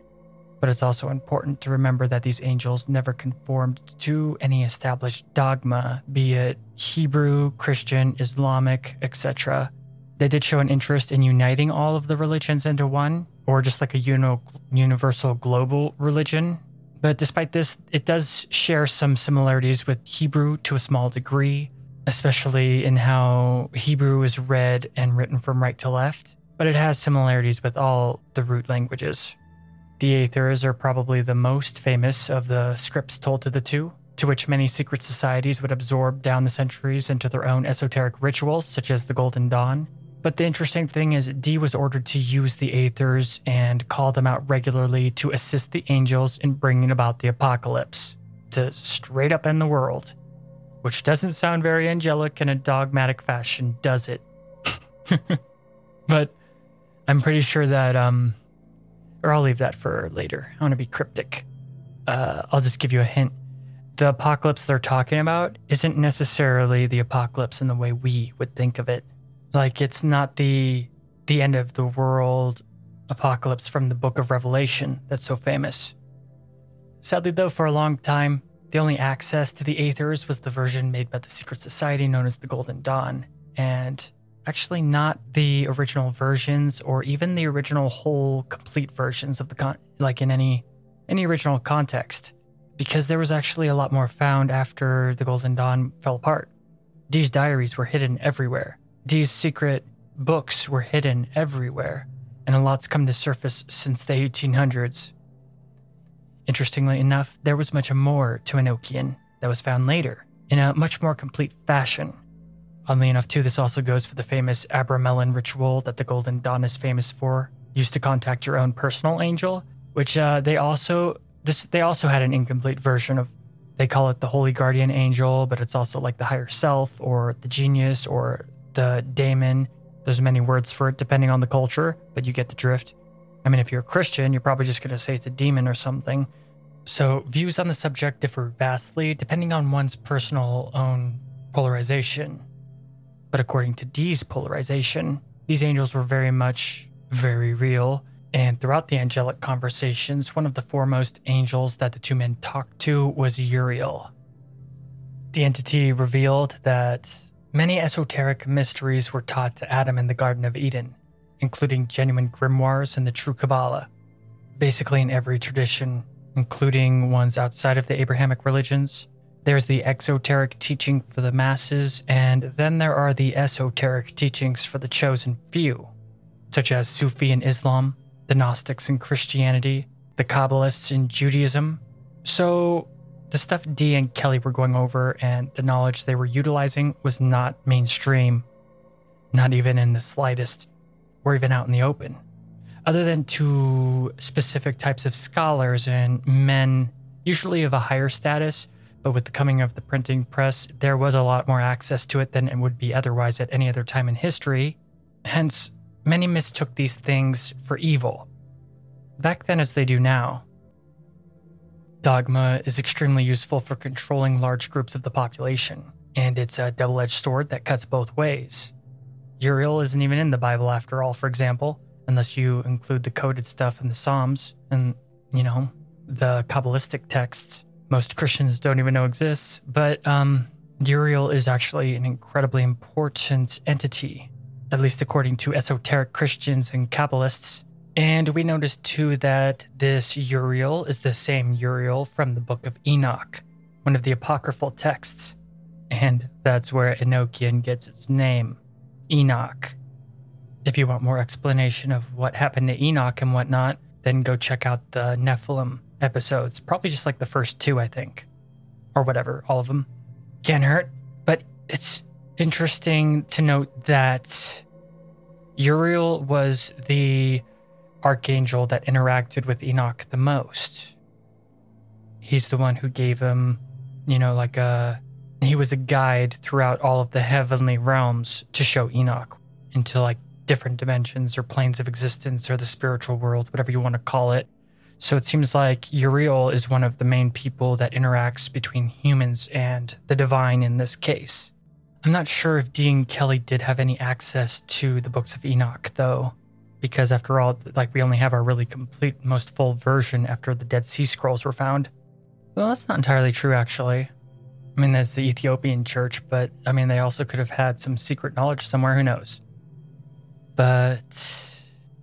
But it's also important to remember that these angels never conformed to any established dogma, be it Hebrew, Christian, Islamic, etc. They did show an interest in uniting all of the religions into one, or just like a universal global religion. But despite this, it does share some similarities with Hebrew to a small degree, especially in how Hebrew is read and written from right to left. But it has similarities with all the root languages. The Aethers are probably the most famous of the scripts told to the two, to which many secret societies would absorb down the centuries into their own esoteric rituals, such as the Golden Dawn. But the interesting thing is Dee was ordered to use the Aethers and call them out regularly to assist the angels in bringing about the apocalypse, to straight up end the world. Which doesn't sound very angelic in a dogmatic fashion, does it? But I'm pretty sure that, or I'll leave that for later. I want to be cryptic. I'll just give you a hint. The apocalypse they're talking about isn't necessarily the apocalypse in the way we would think of it. Like, it's not the end of the world apocalypse from the Book of Revelation that's so famous. Sadly, though, for a long time, the only access to the Aethers was the version made by the secret society known as the Golden Dawn, and actually not the original versions or even the original whole complete versions of the like in any original context. Because there was actually a lot more found after the Golden Dawn fell apart. Dee's diaries were hidden everywhere. Dee's secret books were hidden everywhere, and a lot's come to surface since the 1800s. Interestingly enough, there was much more to Enochian that was found later, in a much more complete fashion. Oddly enough, too, this also goes for the famous Abramelin ritual that the Golden Dawn is famous for, used to contact your own personal angel, which they also had an incomplete version of. They call it the Holy Guardian Angel, but it's also like the Higher Self or the Genius or the Daemon. There's many words for it depending on the culture, but you get the drift. I mean, if you're a Christian, you're probably just going to say it's a demon or something. So views on the subject differ vastly depending on one's personal own polarization. But according to Dee's polarization, these angels were very much, very real. And throughout the angelic conversations, one of the foremost angels that the two men talked to was Uriel. The entity revealed that many esoteric mysteries were taught to Adam in the Garden of Eden, including genuine grimoires and the true Kabbalah. Basically in every tradition, including ones outside of the Abrahamic religions, there's the exoteric teaching for the masses, and then there are the esoteric teachings for the chosen few, such as Sufi in Islam, the Gnostics in Christianity, the Kabbalists in Judaism. So the stuff Dee and Kelly were going over and the knowledge they were utilizing was not mainstream, not even in the slightest, or even out in the open, other than to specific types of scholars and men, usually of a higher status, but with the coming of the printing press, there was a lot more access to it than it would be otherwise at any other time in history. Hence, many mistook these things for evil, back then as they do now. Dogma is extremely useful for controlling large groups of the population, and it's a double-edged sword that cuts both ways. Uriel isn't even in the Bible after all, for example, unless you include the coded stuff in the Psalms and, you know, the Kabbalistic texts most Christians don't even know exists, but Uriel is actually an incredibly important entity, at least according to esoteric Christians and Kabbalists. And we noticed too that this Uriel is the same Uriel from the Book of Enoch, one of the apocryphal texts. And that's where Enochian gets its name, Enoch. If you want more explanation of what happened to Enoch and whatnot, then go check out the Nephilim episodes. Probably just like the first two, I think. Or whatever, all of them. Can't hurt, but it's interesting to note that Uriel was the archangel that interacted with Enoch the most. He's the one who gave him, you know, like a... He was a guide throughout all of the heavenly realms to show Enoch into like different dimensions or planes of existence or the spiritual world, whatever you want to call it. So it seems like Uriel is one of the main people that interacts between humans and the divine in this case. I'm not sure if Dee and Kelly did have any access to the Books of Enoch though, because after all, like, we only have our really complete, most full version after the Dead Sea Scrolls were found. Well, that's not entirely true actually. I mean, there's the Ethiopian church, but I mean, they also could have had some secret knowledge somewhere, who knows? But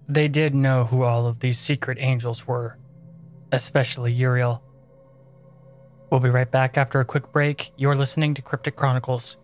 they did know who all of these secret angels were, especially Uriel. We'll be right back after a quick break. You're listening to Cryptic Chronicles.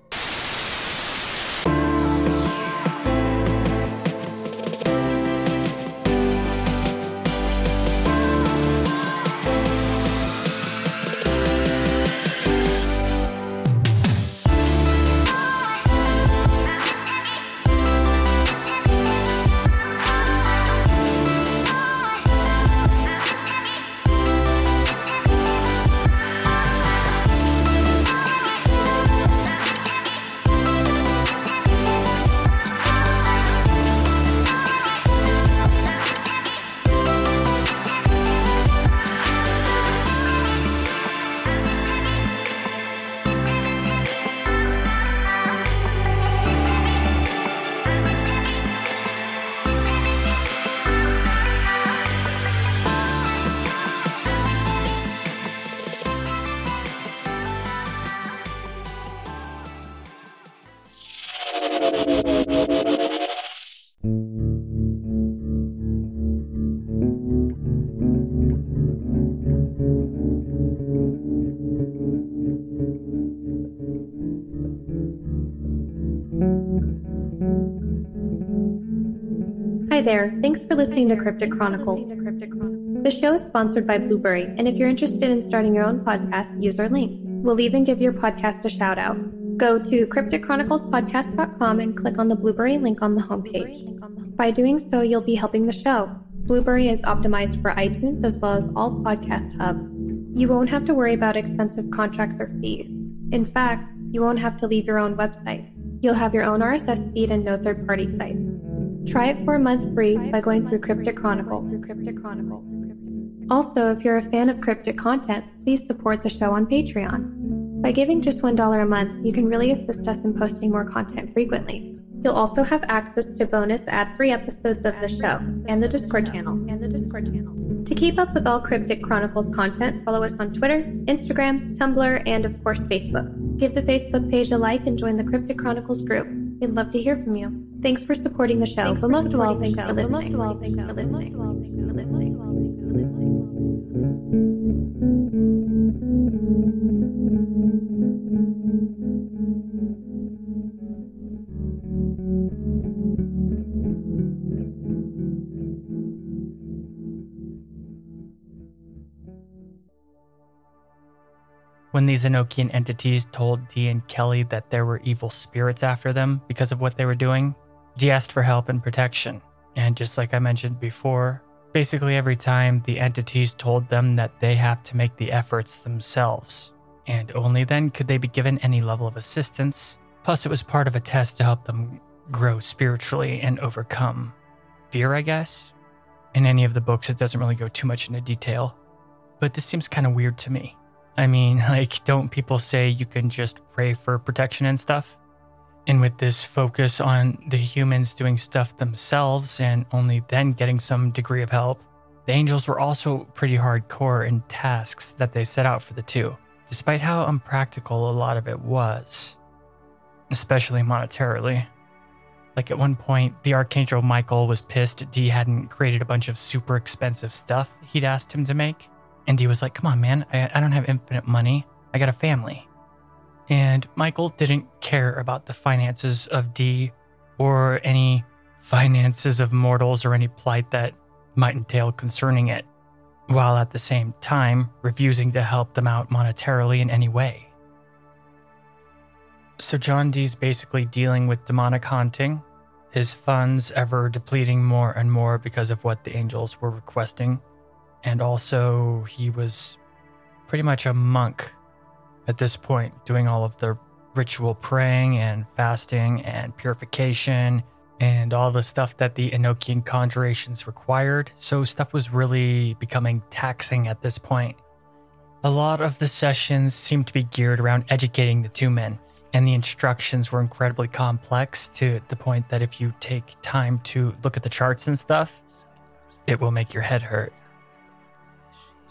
Hi there, thanks for listening to Cryptic Chronicles. The show is sponsored by Blueberry, and if you're interested in starting your own podcast, use our link. We'll even give your podcast a shout out. Go to crypticchroniclespodcast.com and click on the Blueberry link on the homepage. By doing so, you'll be helping the show. Blueberry is optimized for iTunes as well as all podcast hubs. You won't have to worry about expensive contracts or fees. In fact, you won't have to leave your own website. You'll have your own RSS feed and no third-party sites. Try it for a month free by going through Cryptic Chronicles. Also, if you're a fan of cryptic content, please support the show on Patreon. By giving just $1 a month, you can really assist us in posting more content frequently. You'll also have access to bonus ad-free episodes of the show and the Discord channel. To keep up with all Cryptic Chronicles content, follow us on Twitter, Instagram, Tumblr, and of course Facebook. Give the Facebook page a like and join the Cryptic Chronicles group. We'd love to hear from you. Thanks for supporting the show, but most of all, thanks for listening. When these Enochian entities told Dee and Kelly that there were evil spirits after them because of what they were doing, Dee asked for help and protection. And just like I mentioned before, basically every time the entities told them that they have to make the efforts themselves. And only then could they be given any level of assistance. Plus it was part of a test to help them grow spiritually and overcome fear, I guess. In any of the books, it doesn't really go too much into detail, but this seems kind of weird to me. I mean, like, don't people say you can just pray for protection and stuff? And with this focus on the humans doing stuff themselves and only then getting some degree of help, the angels were also pretty hardcore in tasks that they set out for the two, despite how impractical a lot of it was, especially monetarily. Like at one point, the Archangel Michael was pissed Dee hadn't created a bunch of super expensive stuff he'd asked him to make. And Dee was like, come on, man, I don't have infinite money. I got a family. And Michael didn't care about the finances of Dee or any finances of mortals or any plight that might entail concerning it, while at the same time refusing to help them out monetarily in any way. So John Dee's basically dealing with demonic haunting, his funds ever depleting more and more because of what the angels were requesting. And also he was pretty much a monk at this point, doing all of the ritual praying and fasting and purification and all the stuff that the Enochian conjurations required. So stuff was really becoming taxing at this point. A lot of the sessions seemed to be geared around educating the two men, and the instructions were incredibly complex to the point that if you take time to look at the charts and stuff, it will make your head hurt.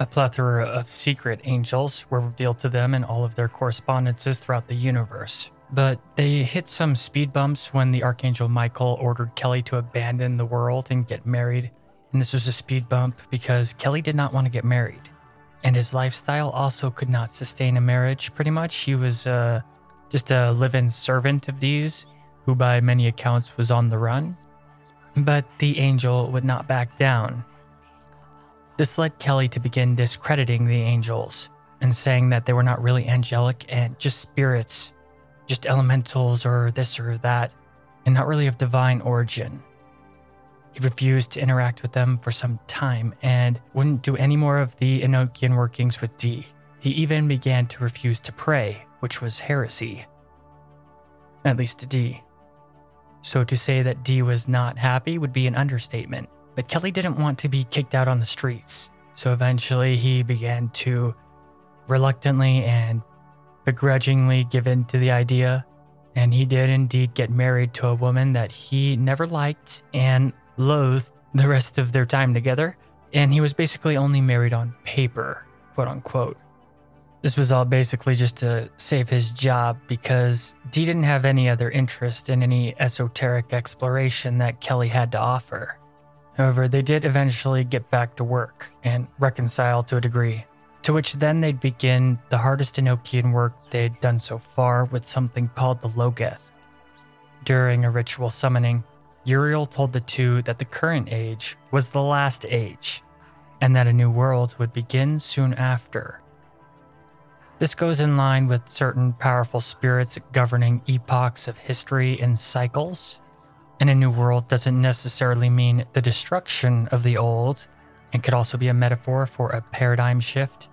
A plethora of secret angels were revealed to them in all of their correspondences throughout the universe. But they hit some speed bumps when the Archangel Michael ordered Kelly to abandon the world and get married. And this was a speed bump because Kelly did not want to get married. And his lifestyle also could not sustain a marriage, pretty much. He was just a live-in servant of these, who by many accounts was on the run. But the angel would not back down. This led Kelly to begin discrediting the angels and saying that they were not really angelic and just spirits, just elementals or this or that, and not really of divine origin. He refused to interact with them for some time and wouldn't do any more of the Enochian workings with Dee. He even began to refuse to pray, which was heresy, at least to Dee. So to say that Dee was not happy would be an understatement, but Kelly didn't want to be kicked out on the streets. So eventually he began to reluctantly and begrudgingly give in to the idea, and he did indeed get married to a woman that he never liked and loathed the rest of their time together, and he was basically only married on paper, quote unquote. This was all basically just to save his job because Dee didn't have any other interest in any esoteric exploration that Kelly had to offer. However, they did eventually get back to work and reconcile to a degree, to which then they'd begin the hardest Enochian work they'd done so far with something called the Loagaeth. During a ritual summoning, Uriel told the two that the current age was the last age, and that a new world would begin soon after. This goes in line with certain powerful spirits governing epochs of history and cycles, and a new world doesn't necessarily mean the destruction of the old, and could also be a metaphor for a paradigm shift,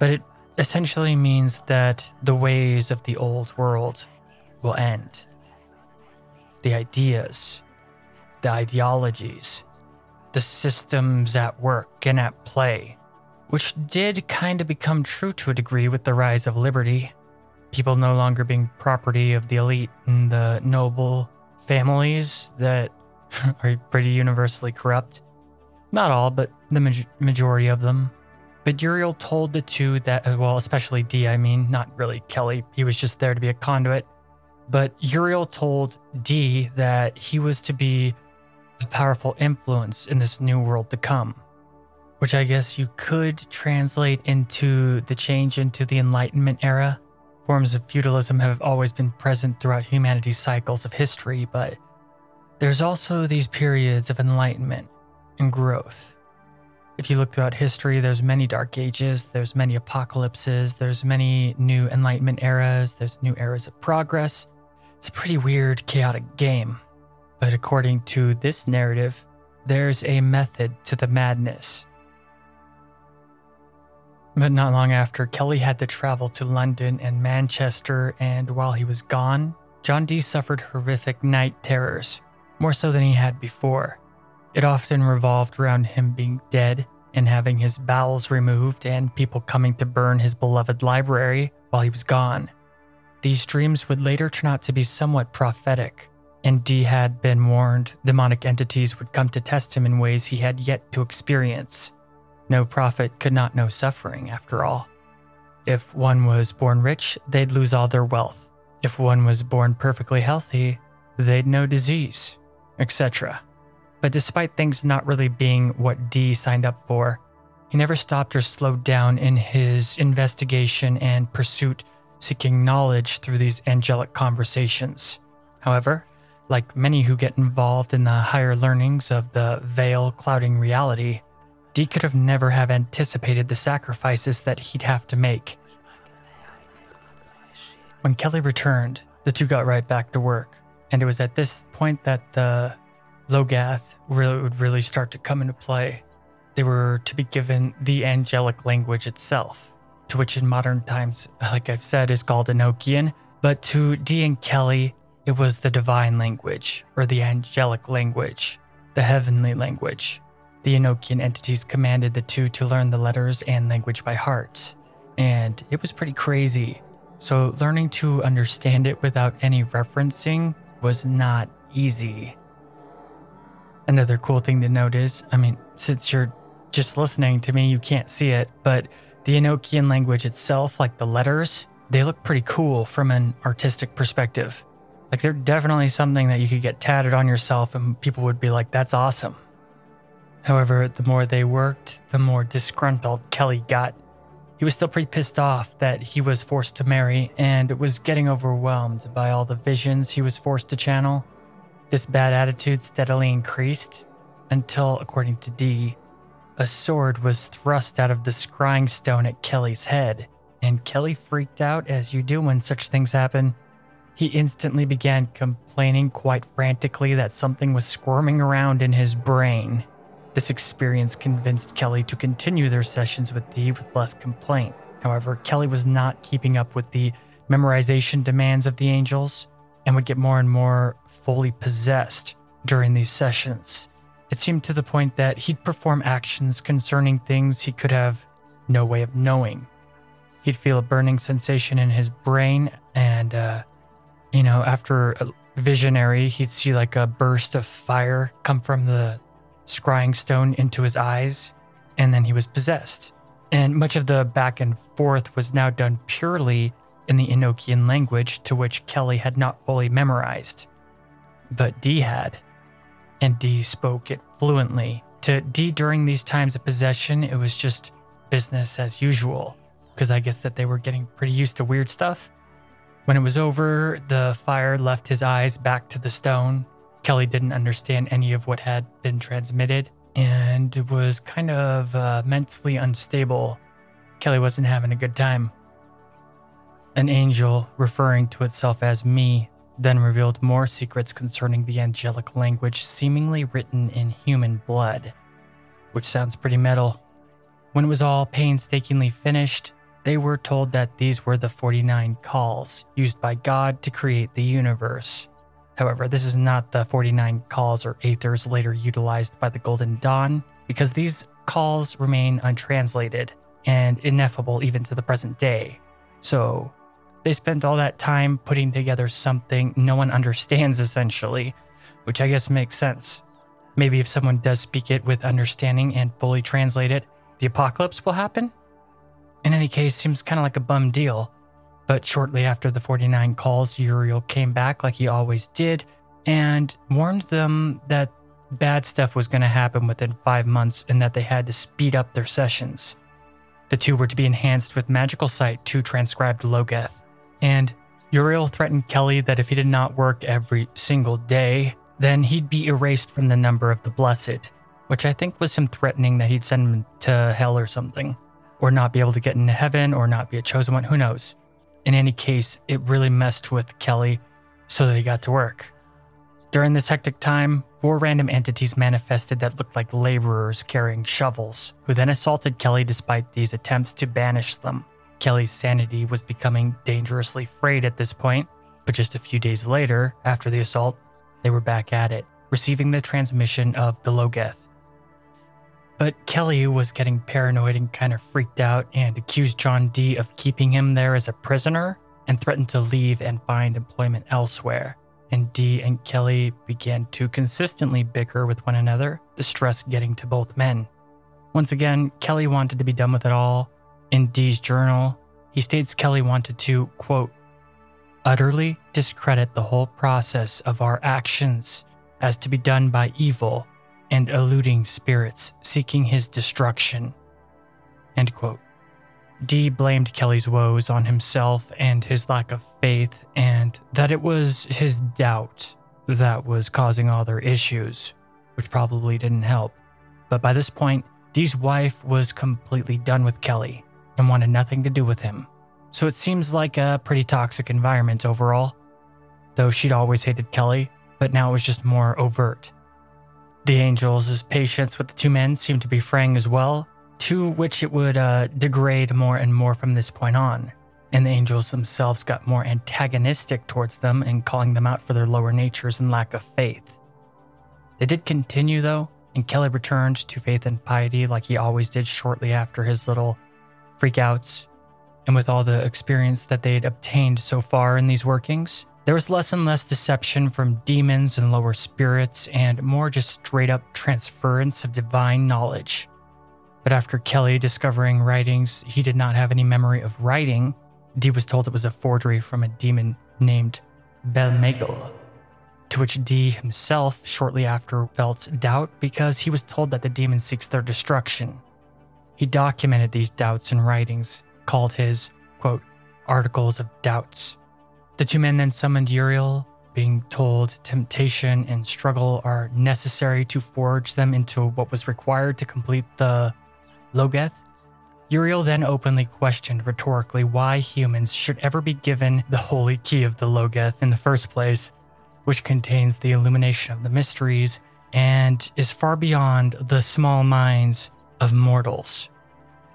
but it essentially means that the ways of the old world will end. The ideas, the ideologies, the systems at work and at play, which did kind of become true to a degree with the rise of liberty, people no longer being property of the elite and the noble families that are pretty universally corrupt. Not all, but the majority of them. But Uriel told the two that, well, especially Dee, I mean, not really Kelly. He was just there to be a conduit. But Uriel told Dee that he was to be a powerful influence in this new world to come, which I guess you could translate into the change into the Enlightenment era. Forms of feudalism have always been present throughout humanity's cycles of history, but there's also these periods of enlightenment and growth. If you look throughout history, there's many dark ages, there's many apocalypses, there's many new enlightenment eras, there's new eras of progress. It's a pretty weird, chaotic game. But according to this narrative, there's a method to the madness. But not long after, Kelly had to travel to London and Manchester, and while he was gone, John Dee suffered horrific night terrors, more so than he had before. It often revolved around him being dead and having his bowels removed and people coming to burn his beloved library while he was gone. These dreams would later turn out to be somewhat prophetic, and Dee had been warned demonic entities would come to test him in ways he had yet to experience. No prophet could not know suffering, after all. If one was born rich, they'd lose all their wealth. If one was born perfectly healthy, they'd know disease, etc. But despite things not really being what Dee signed up for, he never stopped or slowed down in his investigation and pursuit, seeking knowledge through these angelic conversations. However, like many who get involved in the higher learnings of the veil clouding reality, Dee could have never have anticipated the sacrifices that he'd have to make. When Kelly returned, the two got right back to work. And it was at this point that the Loagaeth would really start to come into play. They were to be given the angelic language itself, to which in modern times, like I've said, is called Enochian. But to Dee and Kelly, it was the divine language, or the angelic language, the heavenly language. The Enochian entities commanded the two to learn the letters and language by heart. And it was pretty crazy. So learning to understand it without any referencing was not easy. Another cool thing to note is, since you're just listening to me, you can't see it, but the Enochian language itself, like the letters, they look pretty cool from an artistic perspective. Like, they're definitely something that you could get tatted on yourself and people would be like, that's awesome. However, the more they worked, the more disgruntled Kelly got. He was still pretty pissed off that he was forced to marry and was getting overwhelmed by all the visions he was forced to channel. This bad attitude steadily increased until, according to Dee, a sword was thrust out of the scrying stone at Kelly's head, and Kelly freaked out, as you do when such things happen. He instantly began complaining quite frantically that something was squirming around in his brain. This experience convinced Kelly to continue their sessions with Dee with less complaint. However, Kelly was not keeping up with the memorization demands of the angels and would get more and more fully possessed during these sessions. It seemed to the point that he'd perform actions concerning things he could have no way of knowing. He'd feel a burning sensation in his brain and, after a visionary, he'd see like a burst of fire come from the scrying stone into his eyes, and then he was possessed. And much of the back and forth was now done purely in the Enochian language, to which Kelly had not fully memorized, but Dee had, and Dee spoke it fluently. To Dee, during these times of possession, it was just business as usual, because I guess that they were getting pretty used to weird stuff. When it was over, the fire left his eyes back to the stone. Kelly didn't understand any of what had been transmitted and was kind of mentally unstable. Kelly wasn't having a good time. An angel, referring to itself as me, then revealed more secrets concerning the angelic language seemingly written in human blood, which sounds pretty metal. When it was all painstakingly finished, they were told that these were the 49 calls used by God to create the universe. However, this is not the 49 calls or Aethers later utilized by the Golden Dawn, because these calls remain untranslated and ineffable even to the present day. So they spent all that time putting together something no one understands, essentially, which I guess makes sense. Maybe if someone does speak it with understanding and fully translate it, the apocalypse will happen? In any case, seems kind of like a bum deal. But shortly after the 49 calls, Uriel came back like he always did and warned them that bad stuff was going to happen within 5 months and that they had to speed up their sessions. The two were to be enhanced with magical sight to transcribe the Loagaeth. And Uriel threatened Kelly that if he did not work every single day, then he'd be erased from the number of the blessed, which I think was him threatening that he'd send him to hell or something, or not be able to get into heaven or not be a chosen one, who knows. In any case, it really messed with Kelly, so they got to work. During this hectic time, 4 random entities manifested that looked like laborers carrying shovels, who then assaulted Kelly despite these attempts to banish them. Kelly's sanity was becoming dangerously frayed at this point, but just a few days later, after the assault, they were back at it, receiving the transmission of the Loagaeth. But Kelly was getting paranoid and kind of freaked out and accused John Dee of keeping him there as a prisoner and threatened to leave and find employment elsewhere. And Dee and Kelly began to consistently bicker with one another, the stress getting to both men. Once again, Kelly wanted to be done with it all. In Dee's journal, he states Kelly wanted to, quote, utterly discredit the whole process of our actions as to be done by evil and eluding spirits seeking his destruction, end quote. Dee blamed Kelly's woes on himself and his lack of faith, and that it was his doubt that was causing all their issues, which probably didn't help. But by this point, Dee's wife was completely done with Kelly and wanted nothing to do with him. So it seems like a pretty toxic environment overall. though she'd always hated Kelly, but now it was just more overt. The Angel's patience with the two men seemed to be fraying as well, to which it would degrade more and more from this point on, and the Angels themselves got more antagonistic towards them and calling them out for their lower natures and lack of faith. They did continue though, and Kelly returned to faith and piety like he always did shortly after his little freakouts, and with all the experience that they'd obtained so far in these workings, there was less and less deception from demons and lower spirits and more just straight up transference of divine knowledge. But after Kelly discovering writings he did not have any memory of writing, Dee was told it was a forgery from a demon named Belmagel, to which Dee himself shortly after felt doubt because he was told that the demon seeks their destruction. He documented these doubts in writings called his, quote, articles of doubts. The two men then summoned Uriel, being told temptation and struggle are necessary to forge them into what was required to complete the Loagaeth. Uriel then openly questioned rhetorically why humans should ever be given the holy key of the Loagaeth in the first place, which contains the illumination of the mysteries and is far beyond the small minds of mortals.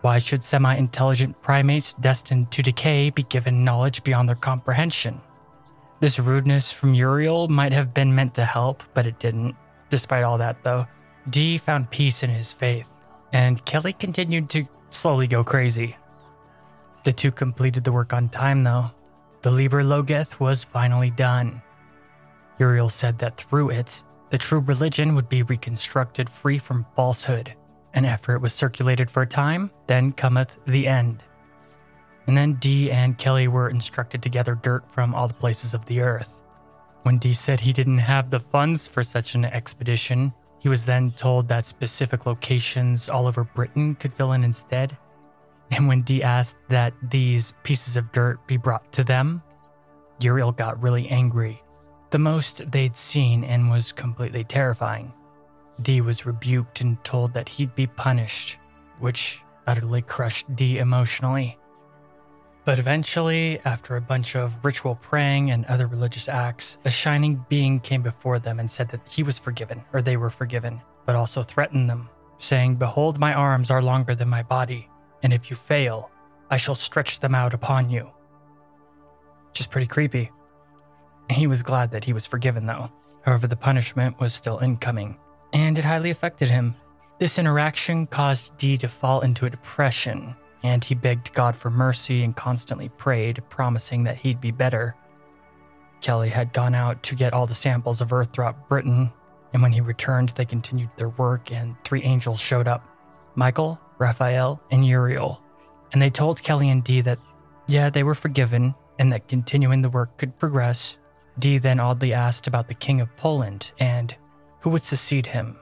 Why should semi-intelligent primates destined to decay be given knowledge beyond their comprehension? This rudeness from Uriel might have been meant to help, but it didn't. Despite all that though, Dee found peace in his faith, and Kelly continued to slowly go crazy. The two completed the work on time though. The Liber Loagaeth was finally done. Uriel said that through it, the true religion would be reconstructed free from falsehood. And after it was circulated for a time, then cometh the end. And then Dee and Kelly were instructed to gather dirt from all the places of the earth. When Dee said he didn't have the funds for such an expedition, he was then told that specific locations all over Britain could fill in instead. And when Dee asked that these pieces of dirt be brought to them, Uriel got really angry, the most they'd seen, and was completely terrifying. Dee was rebuked and told that he'd be punished, which utterly crushed Dee emotionally. But eventually, after a bunch of ritual praying and other religious acts, a shining being came before them and said that he was forgiven, or they were forgiven, but also threatened them, saying, "Behold, my arms are longer than my body, and if you fail, I shall stretch them out upon you." Which is pretty creepy. He was glad that he was forgiven though. However, the punishment was still incoming, and it highly affected him. This interaction caused Dee to fall into a depression, and he begged God for mercy and constantly prayed, promising that he'd be better. Kelly had gone out to get all the samples of earth throughout Britain, and when he returned, they continued their work and 3 angels showed up, Michael, Raphael, and Uriel, and they told Kelly and Dee that, yeah, they were forgiven and that continuing the work could progress. Dee then oddly asked about the King of Poland and who would succeed him,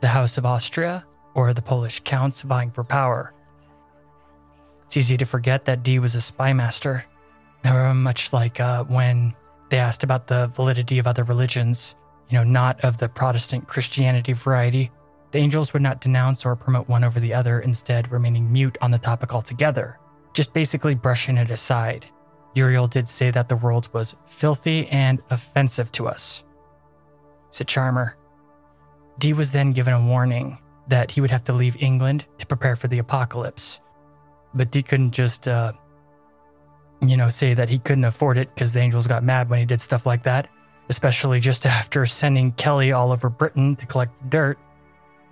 the House of Austria or the Polish counts vying for power. It's easy to forget that Dee was a spy master, much like when they asked about the validity of other religions, not of the Protestant Christianity variety. The angels would not denounce or promote one over the other, instead remaining mute on the topic altogether, just basically brushing it aside. Uriel did say that the world was filthy and offensive to us. It's a charmer. Dee was then given a warning that he would have to leave England to prepare for the apocalypse. But Dee couldn't just, say that he couldn't afford it because the angels got mad when he did stuff like that, especially just after sending Kelly all over Britain to collect dirt.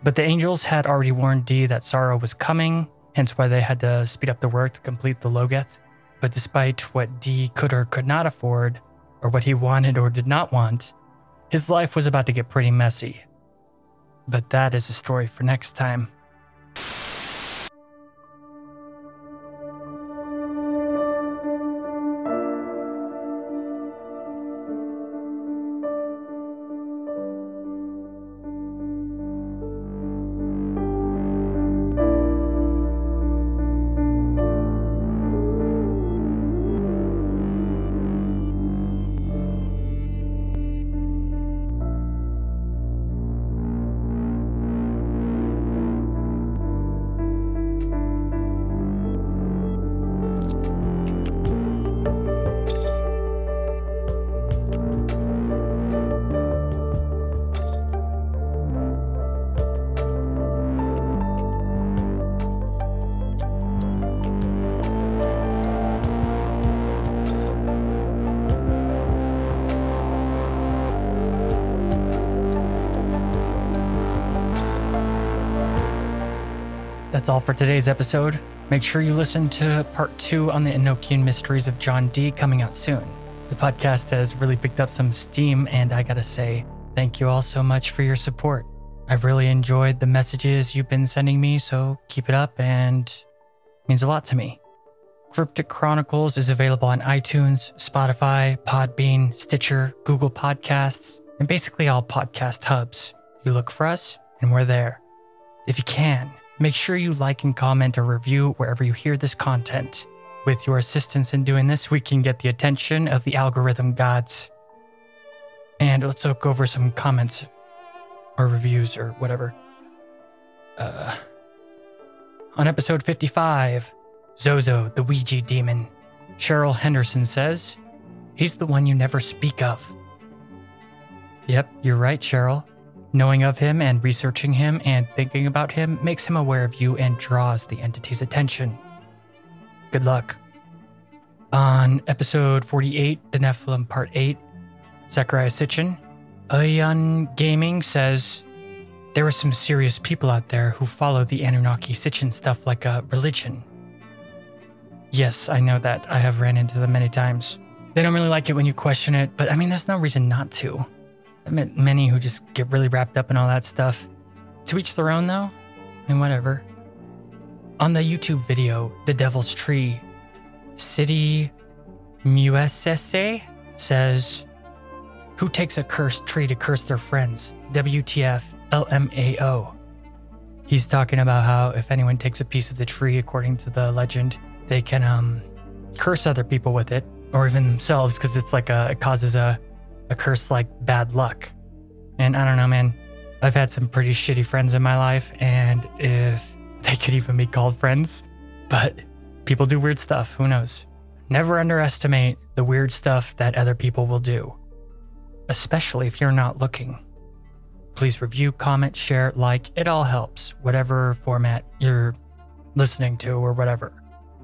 But the angels had already warned Dee that sorrow was coming, hence why they had to speed up the work to complete the Loagaeth. But despite what Dee could or could not afford, or what he wanted or did not want, his life was about to get pretty messy. But that is a story for next time. That's all for today's episode. Make sure you listen to part 2 on the Enochian mysteries of John Dee coming out soon. The podcast has really picked up some steam, and I gotta say, thank you all so much for your support. I've really enjoyed the messages you've been sending me, so keep it up, and it means a lot to me. Cryptic Chronicles is available on iTunes, Spotify, Podbean, Stitcher, Google Podcasts, and basically all podcast hubs. You look for us, and we're there. If you can, make sure you like and comment or review wherever you hear this content. With your assistance in doing this, we can get the attention of the algorithm gods. And let's look over some comments or reviews or whatever. On episode 55, Zozo, the Ouija demon, Cheryl Henderson says, "He's the one you never speak of." Yep, you're right, Cheryl. Knowing of him and researching him and thinking about him makes him aware of you and draws the entity's attention. Good luck. On episode 48, The Nephilim Part 8, Zachariah Sitchin, Aeon Gaming says, "There are some serious people out there who follow the Anunnaki Sitchin stuff like a religion." Yes, I know that. I have ran into them many times. They don't really like it when you question it, but I mean, there's no reason not to. I've met many who just get really wrapped up in all that stuff. To each their own, though. I mean, whatever. On the YouTube video, The Devil's Tree, City Muesese says, "Who takes a cursed tree to curse their friends? WTF LMAO." He's talking about how if anyone takes a piece of the tree, according to the legend, they can curse other people with it, or even themselves, because it's like it causes a curse like bad luck. And I don't know, man, I've had some pretty shitty friends in my life, and if they could even be called friends, but people do weird stuff, who knows? Never underestimate the weird stuff that other people will do, especially if you're not looking. Please review, comment, share, like, it all helps, whatever format you're listening to or whatever.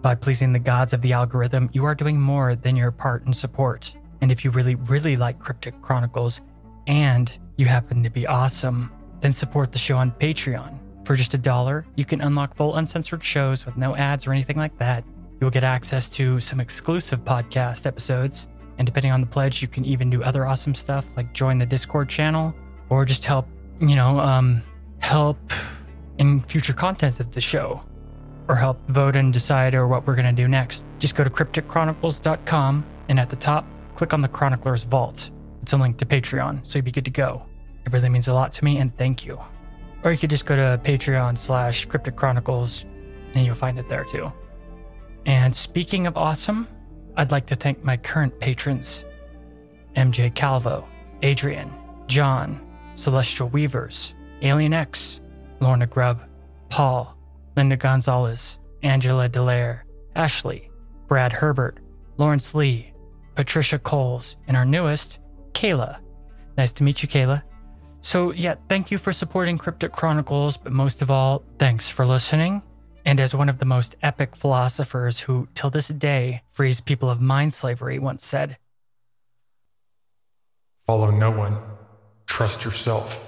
By pleasing the gods of the algorithm, you are doing more than your part in support. And if you really, really like Cryptic Chronicles and you happen to be awesome, then support the show on Patreon. For just $1, you can unlock full uncensored shows with no ads or anything like that. You'll get access to some exclusive podcast episodes. And depending on the pledge, you can even do other awesome stuff like join the Discord channel or just help, help in future content of the show, or help vote and decide or what we're going to do next. Just go to crypticchronicles.com and at the top, click on the Chronicler's Vault. It's a link to Patreon, so you'll be good to go. It really means a lot to me, and thank you. Or you could just go to patreon.com/Cryptic Chronicles and you'll find it there too. And speaking of awesome, I'd like to thank my current patrons, MJ Calvo, Adrian, John, Celestial Weavers, Alien X, Lorna Grubb, Paul, Linda Gonzalez, Angela Delaire, Ashley, Brad Herbert, Lawrence Lee, Patricia Coles, and our newest, Kayla. Nice to meet you, Kayla. So yeah, thank you for supporting Cryptic Chronicles, but most of all, thanks for listening. And as one of the most epic philosophers who, till this day, frees people of mind slavery once said, "Follow no one, trust yourself."